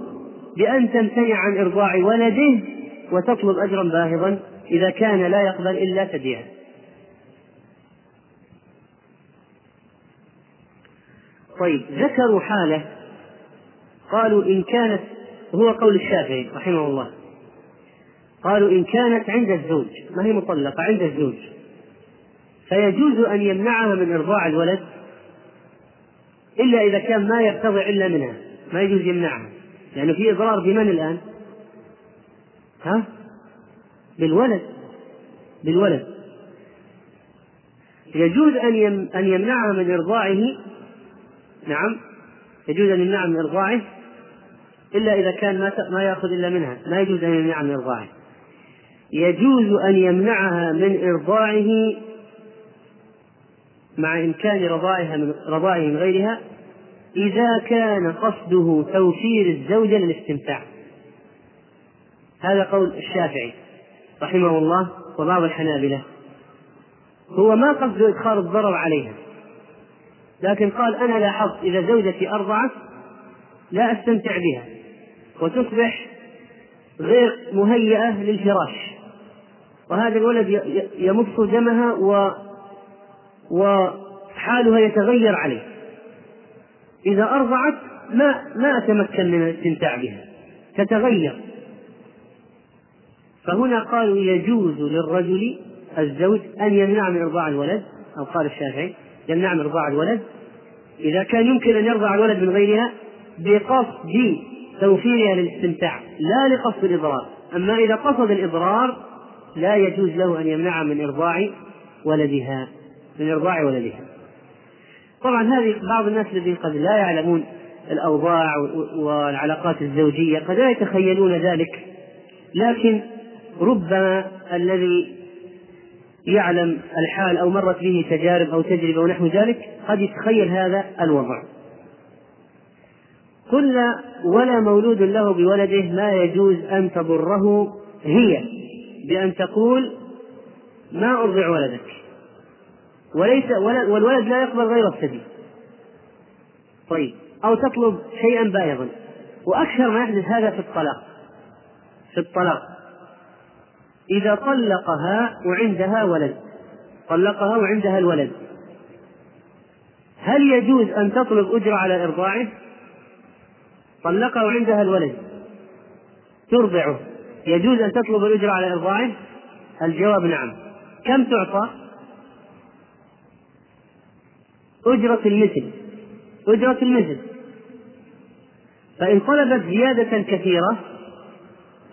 بأن تمتنع عن إرضاع ولده وتطلب أجرا باهظا إذا كان لا يقبل إلا ثديها. طيب، ذكروا حاله، قالوا إن كانت، هو قول الشافعي رحمه الله، قالوا إن كانت عند الزوج، ما هي مطلقة، عند الزوج، فيجوز أن يمنعها من إرضاع الولد إلا إذا كان ما يرتضع إلا منها، ما يجوز يمنعها، لأنه في إضرار بمن الآن؟ ها؟ بالولد، بالولد. يجوز أن يمنعها من إرضاعه، نعم يجوز أن يمنعها من إرضاعه إلا إذا كان ما يأخذ إلا منها، ما يجوز أن يمنعها من إرضاعه. يجوز أن يمنعها من إرضاعه مع إمكان رضاعه من غيرها إذا كان قصده توفير الزوجة للاستمتاع. هذا قول الشافعي رحمه الله وبعض الحنابلة، هو ما قصده إدخال الضرر عليها، لكن قال أنا لاحظت إذا زوجتي أرضعت لا أستمتع بها وتصبح غير مهيئة للفراش، وهذا الولد يمص دمها وحالها يتغير عليه، إذا أرضعت ما أتمكن من الاستمتاع بها، تتغير. فهنا قالوا يجوز للرجل الزوج أن يمنع من إرضاع الولد، أو قال الشافعي يمنع من إرضاع الولد إذا كان يمكن أن يرضع الولد من غيرها بقصد توفيرها للاستمتاع لا لقصد الإضرار. أما إذا قصد الإضرار لا يجوز له أن يمنع من إرضاع ولدها، من إرضاع ولدها. طبعا هذه بعض الناس الذين قد لا يعلمون الأوضاع والعلاقات الزوجية قد لا يتخيلون ذلك، لكن ربما الذي يعلم الحال أو مرت به تجارب أو تجربة ونحو ذلك قد يتخيل هذا الوضع. قلنا ولا مولود له بولده ما يجوز أن تضره هي بأن تقول ما أرضع ولدك، والولد لا يقبل غير الثدي، طيب، أو تطلب شيئا باهظا. وأكثر ما يحدث هذا في الطلاق، في الطلاق إذا طلقها وعندها ولد، طلقها وعندها الولد، هل يجوز أن تطلب أجرة على إرضاعه؟ طلقها وعندها الولد ترضعه، يجوز أن تطلب الأجرة على إرضاعه؟ الجواب نعم. كم تعطى؟ أجرة المثل، أجرة المثل. فإن طلبت زيادة كثيرة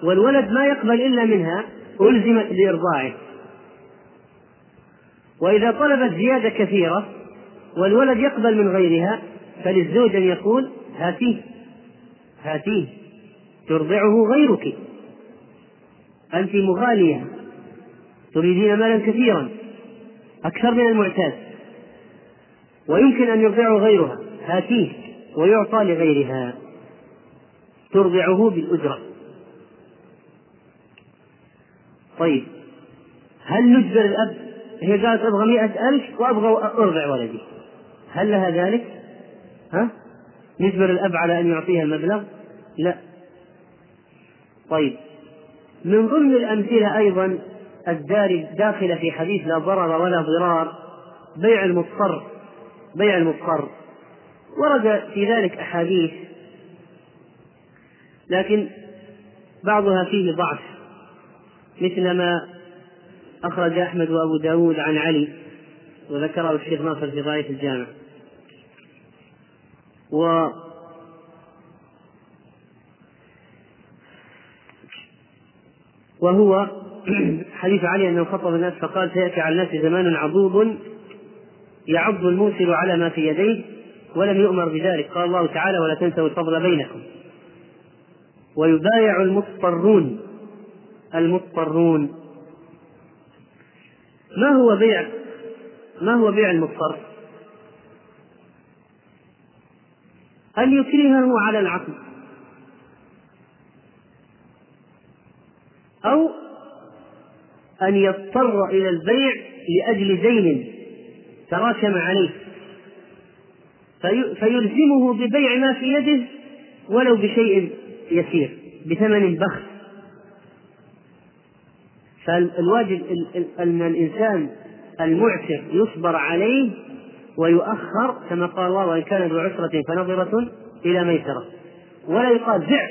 والولد ما يقبل إلا منها ألزمت بإرضاعه، وإذا طلبت زيادة كثيرة والولد يقبل من غيرها فللزوج أن يقول هاتيه هاتيه ترضعه غيرك، أنت مغالية تريدين مالا كثيرا أكثر من المعتاد ويمكن أن يرضعه غيرها، هاتيه، ويعطى لغيرها ترضعه بالأجرة. طيب، هل نجبر الأب؟ هي قالت أبغى 100,000 وأبغى أرضع ولدي، هل لها ذلك؟ ها؟ نجبر الأب على أن يعطيها المبلغ؟ لا. طيب، من ضمن الأمثلة أيضا الداخلة في حديث لا ضرر ولا ضرار بيع المضطر، بيع المضطر، ورد في ذلك أحاديث لكن بعضها فيه ضعف، مثل ما أخرج أحمد وأبو داود عن علي وذكره الشيخ ناصر في غاية الجامع. وهو حديث علي أنه خطب الناس فقال: سيأتي على الناس زمان عضوض يعض الموسر على ما في يديه ولم يؤمر بذلك. قال الله تعالى: ولا تنسوا الفضل بينكم. ويبايع المضطرون. المضطرون ما هو بيع المضطر؟ أن يكرهه على العقد أو أن يضطر إلى البيع لأجل دين تراكم عليه فيلزمه ببيع ما في يده ولو بشيء يسير بثمن بخس. فالواجب أن الإنسان المعسر يصبر عليه ويؤخر كما قال الله: وإن كان ذو عسرة فنظرة إلى ميسرة. ولا يقال بع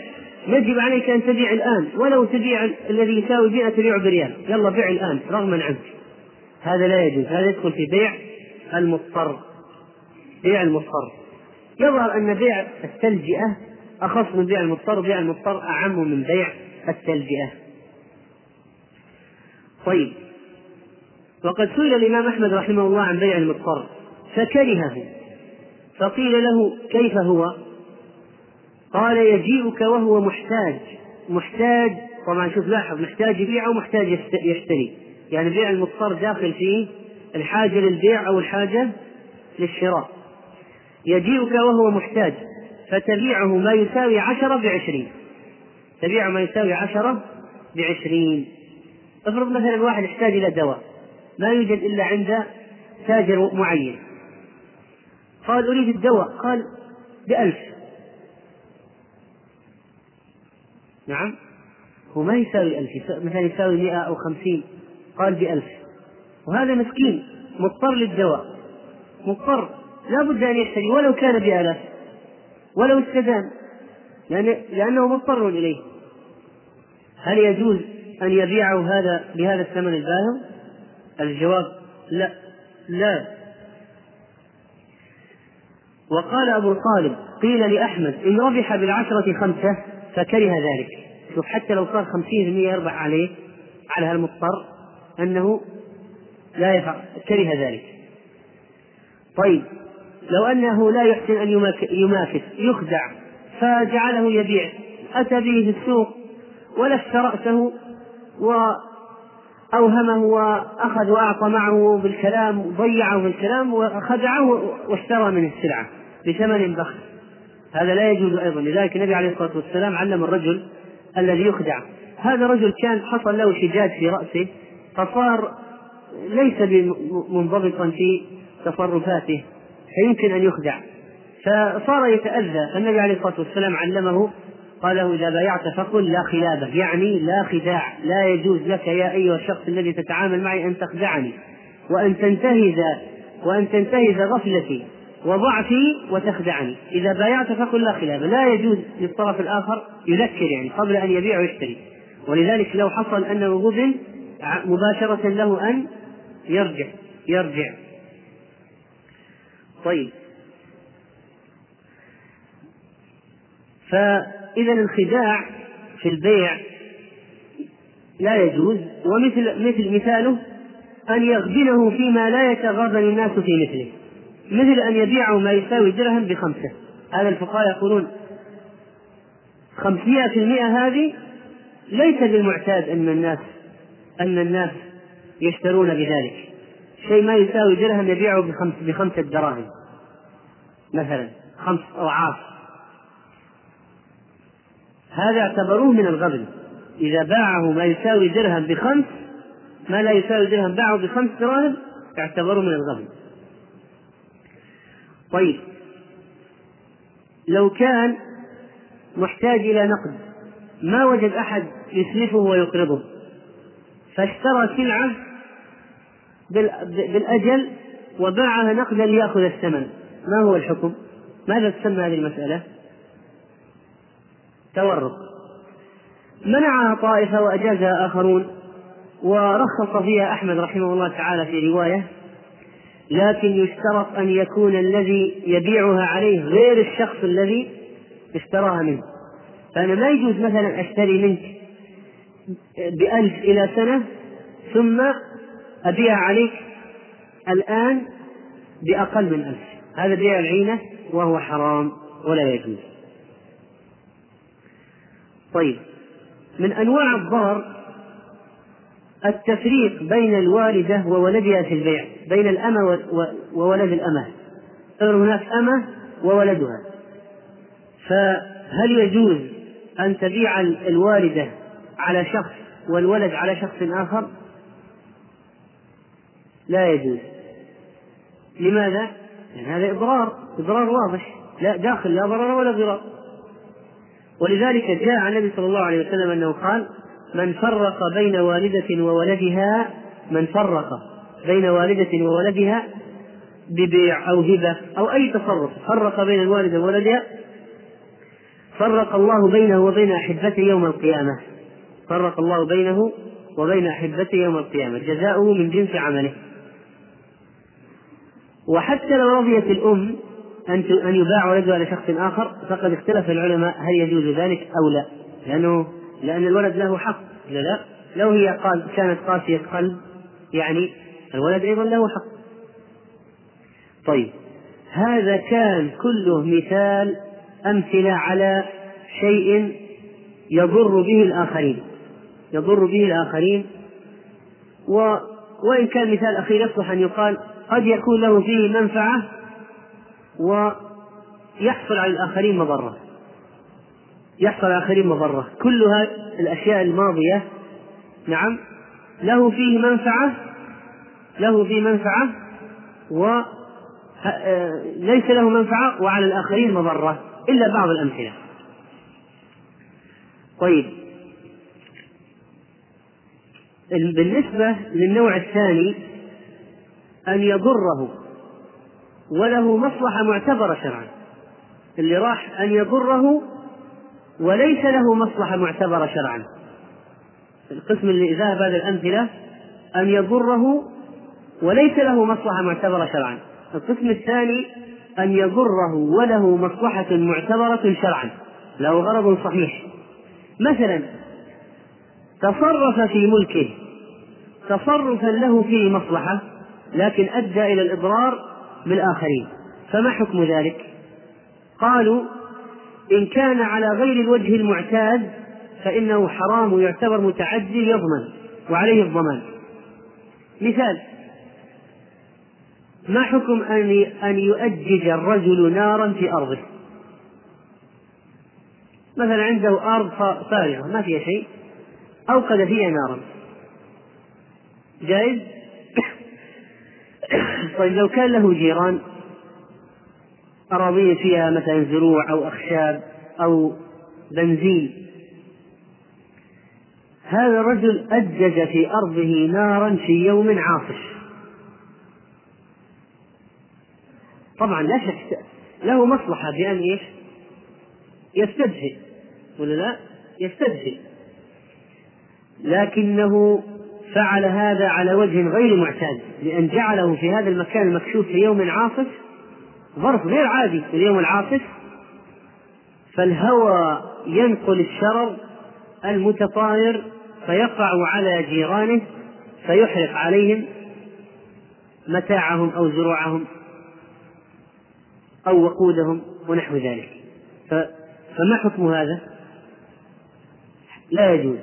يجب عليك أن تبيع الآن ولو تبيع الذي يساوي 100 تبيع بريال، يلا بيع الآن رغما عنك. هذا لا يجوز، هذا يدخل في بيع المضطر. بيع المضطر يظهر أن بيع التلجئة أخص من بيع المضطر، بيع المضطر أعم من بيع التلجئة. طيب، وقد سئل الإمام أحمد رحمه الله عن بيع المضطر فكرهه، فقيل له: كيف هو؟ قال: يجيئك وهو محتاج. طبعا شوف، لاحظ، محتاج يبيع أو محتاج يشتري، يعني بيع المضطر داخل فيه الحاجة للبيع أو الحاجة للشراء. يجيئك وهو محتاج فتبيعه ما يساوي 10 ب20، تبيعه ما يساوي 10 ب20. افرض مثلا واحد يحتاج إلى دواء ما يوجد إلا عند تاجر معين، قال: أريد الدواء. قال: ب1000. نعم، هو ما يساوي 1000، مثلا يساوي 150، قال: ب1000. وهذا مسكين مضطر للدواء، مضطر لا بد أن يشتري ولو كان ب1000 ولو استدام، لأنه مضطر إليه. هل يجوز أن يبيعه هذا بهذا الثمن الباهظ؟ الجواب: لا. وقال أبو القالب: قيل لأحمد: إن ربح بالعشرة 5 فكره ذلك. شوف، حتى لو صار 50% يربح عليه على هالمضطر أنه لا يفعل، كره ذلك. طيب، لو أنه لا يحسن أن يماكس يخدع فجعله يبيع، أتى به في السوق ولف رأسه وأوهمه وأخذ وأعطى معه بالكلام وضيعه بالكلام وخدعه واشترى من السلعة بثمن بخس، هذا لا يجوز أيضا. لذلك النبي عليه الصلاة والسلام علم الرجل الذي يخدع. هذا رجل كان حصل له شجاج في رأسه فصار ليس منضبطا في تصرفاته فيمكن أن يخدع، فصار يتأذى. فالنبي عليه الصلاة والسلام علمه، قال له: إذا بايعت فقل لا خلابة، يعني لا خداع. لا يجوز لك يا أيها الشخص الذي تتعامل معي أن تخدعني وأن تنتهز غفلتي وضعفي وتخدعني. إذا بايعت فقل لا خلابة. لا يجوز للطرف الآخر يذكر يعني قبل أن يبيع ويشتري. ولذلك لو حصل أنه غبن مباشرة له أن يرجع. طيب، فإذا الخداع في البيع لا يجوز. ومثل مثاله أن يغبنه فيما لا يتغابن الناس في مثله، مثل أن يبيعه ما يساوي درهم ب5. هذا الفقهاء يقولون 5% هذه ليس بالمعتاد أن الناس يشترون بذلك. شيء ما يساوي درهم يبيعه ب5 دراهم مثلا، 5 أضعاف، هذا اعتبروه من الغبن. إذا باعه ما يساوي درهم ب5 ما لا يساوي درهم باعه ب5 دراهم، اعتبروه من الغبن. طيب، لو كان محتاج إلى نقد ما وجد أحد يسلفه ويقرضه فاشترى سلعة بالأجل وباعها نقدا ليأخذ الثمن، ما هو الحكم؟ ماذا تسمى هذه المسألة؟ تورق. منعها طائفة وأجازها آخرون، ورخص فيها أحمد رحمه الله تعالى في رواية: لكن يشترط أن يكون الذي يبيعها عليه غير الشخص الذي اشتراها منه. فأنا لا يجوز مثلا أشتري منك ب1000 إلى سنة، ثم أبيع عليك الآن بأقل من 1000، هذا بيع العينة وهو حرام ولا يجوز. طيب، من أنواع الضرر التفريق بين الوالدة وولدها في البيع، بين الأمة وولد الأمة، صار هناك أمة وولدها، فهل يجوز أن تبيع الوالدة على شخص والولد على شخص آخر؟ لا يجوز. لماذا؟ لأن هذا إضرار واضح، لا داخل لا ضرر ولا ضرار. ولذلك جاء عن النبي صلى الله عليه وسلم أنه قال: من فرق بين والدة وولدها ببيع أو هبة أو أي تصرف فرق بين الوالدة وولدها، فرق الله بينه وبين أحبته يوم القيامة، فرق الله بينه وبين أحبته يوم القيامة، جزاؤه من جنس عمله. وحتى لو رضيت الأم أن يباع ولدها لشخص آخر، فقد اختلف العلماء هل يجوز ذلك أو لا، لأن الولد له حق. لا، لو هي كانت قاسية القلب يعني الولد أيضا له حق. طيب، هذا كان كله مثال، أمثلة على شيء يضر به الآخرين، وإن كان مثال أخير يصلح أن يقال قد يكون له فيه منفعة ويحصل على الآخرين مضرة، كلها الأشياء الماضية نعم له فيه منفعة وليس له منفعة وعلى الآخرين مضرة، إلا بعض الأمثلة. طيب، بالنسبة للنوع الثاني أن يضره وله مصلحة معتبرة شرعا، اللي راح أن يضره وليس له مصلحة معتبرة شرعا. القسم اللي ذهب هذه الأمثلة أن يضره وليس له مصلحة معتبرة شرعا. القسم الثاني أن يضره وله مصلحة معتبرة شرعا، له غرض صحيح. مثلا تصرف في ملكه تصرفا له فيه مصلحة لكن أدى إلى الإضرار بالآخرين، فما حكم ذلك؟ قالوا: إن كان على غير الوجه المعتاد فإنه حرام ويعتبر متعدي، يضمن وعليه الضمان. مثال: ما حكم أن يؤجج الرجل نارا في أرضه؟ مثلا عنده أرض فارغة ما فيها شيء، أوقد فيها نارا، جائز؟ طيب، لو كان له جيران أراضي فيها مثلا زروع أو أخشاب أو بنزين، هذا الرجل أجج في أرضه نارا في يوم عاصف، طبعا لا شك له مصلحة بأن يستدفئ ولا لا يستدفئ، لكنه فعل هذا على وجه غير معتاد، لأن جعله في هذا المكان المكشوف في يوم عاصف، ظرف غير عادي في اليوم العاصف، فالهوى ينقل الشرر المتطاير فيقع على جيرانه فيحرق عليهم متاعهم أو زروعهم أو وقودهم ونحو ذلك. فما حكم هذا؟ لا يجوز،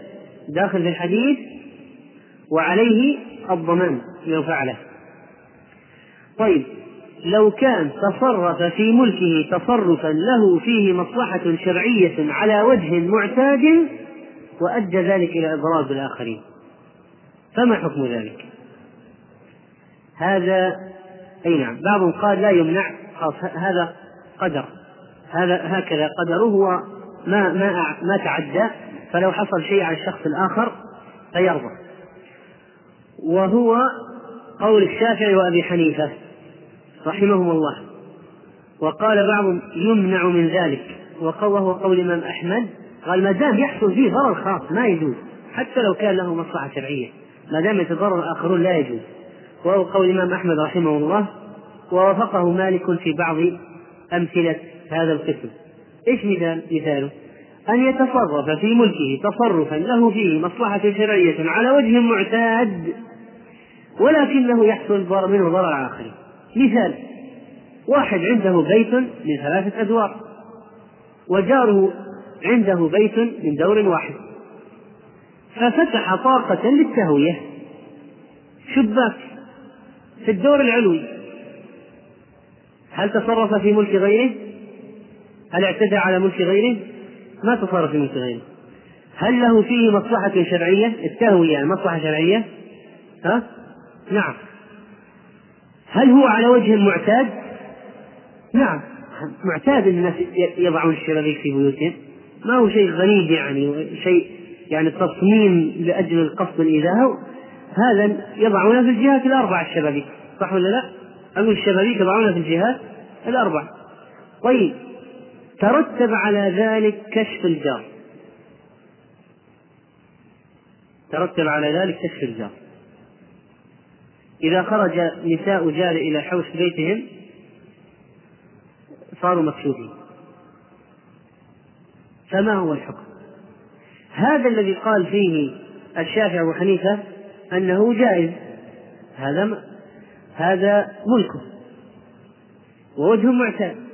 داخل في الحديث وعليه الضمان لو فعله. طيب، لو كان تصرف في ملكه تصرفا له فيه مصلحة شرعية على وجه معتاد وأدى ذلك إلى إضرار بالآخرين، فما حكم ذلك؟ هذا أي نعم، بعضهم قال لا يمنع، هذا قدر، هذا هكذا قدره، هو ما تعدى، فلو حصل شيء على الشخص الآخر فيرضى، وهو قول الشافعي وأبي حنيفة رحمهم الله. وقال بعضهم يمنع من ذلك، وهو قول الإمام أحمد، قال ما دام يحصل فيه ضرر خاص ما يجوز، حتى لو كان له مصلحة شرعية، ما دام يتضرر الآخرون لا يجوز، وهو قول الإمام أحمد رحمه الله، ووافقه مالك في بعض أمثلة هذا القسم. إيش مثاله؟ أن يتصرف في ملكه تصرفا له فيه مصلحة شرعية على وجه معتاد ولكنه يحصل منه ضرر آخر. مثال: واحد عنده بيت من 3 أدوار وجاره عنده بيت من دور واحد، ففتح طاقة للتهوية شباك في الدور العلوي، هل تصرف في ملك غيره؟ هل اعتدى على ملك غيره؟ ما تصرف في ملك غيره. هل له فيه مصلحة شرعية؟ التهوية مصلحة شرعية؟ ها؟ نعم. هل هو على وجه معتاد؟ نعم، معتاد الناس يضعون الشبابيك في بيوتهم، ما هو شيء غريب يعني، شيء يعني تصميم لأجل القصد الإلهي، هذا يضعونه في الجهات الأربع الشبابيك، صح ولا لا؟ أقول الشبابيك يضعونه في الجهات الأربع. طيب ترتب على ذلك كشف الجار، ترتب على ذلك كشف الجار. إذا خرج نساء جار إلى حوش بيتهم صاروا مكشوفين، فما هو الحكم؟ هذا الذي قال فيه الشافعي وحنيفة أنه جائز، هذا ملكه ووجه معتاد.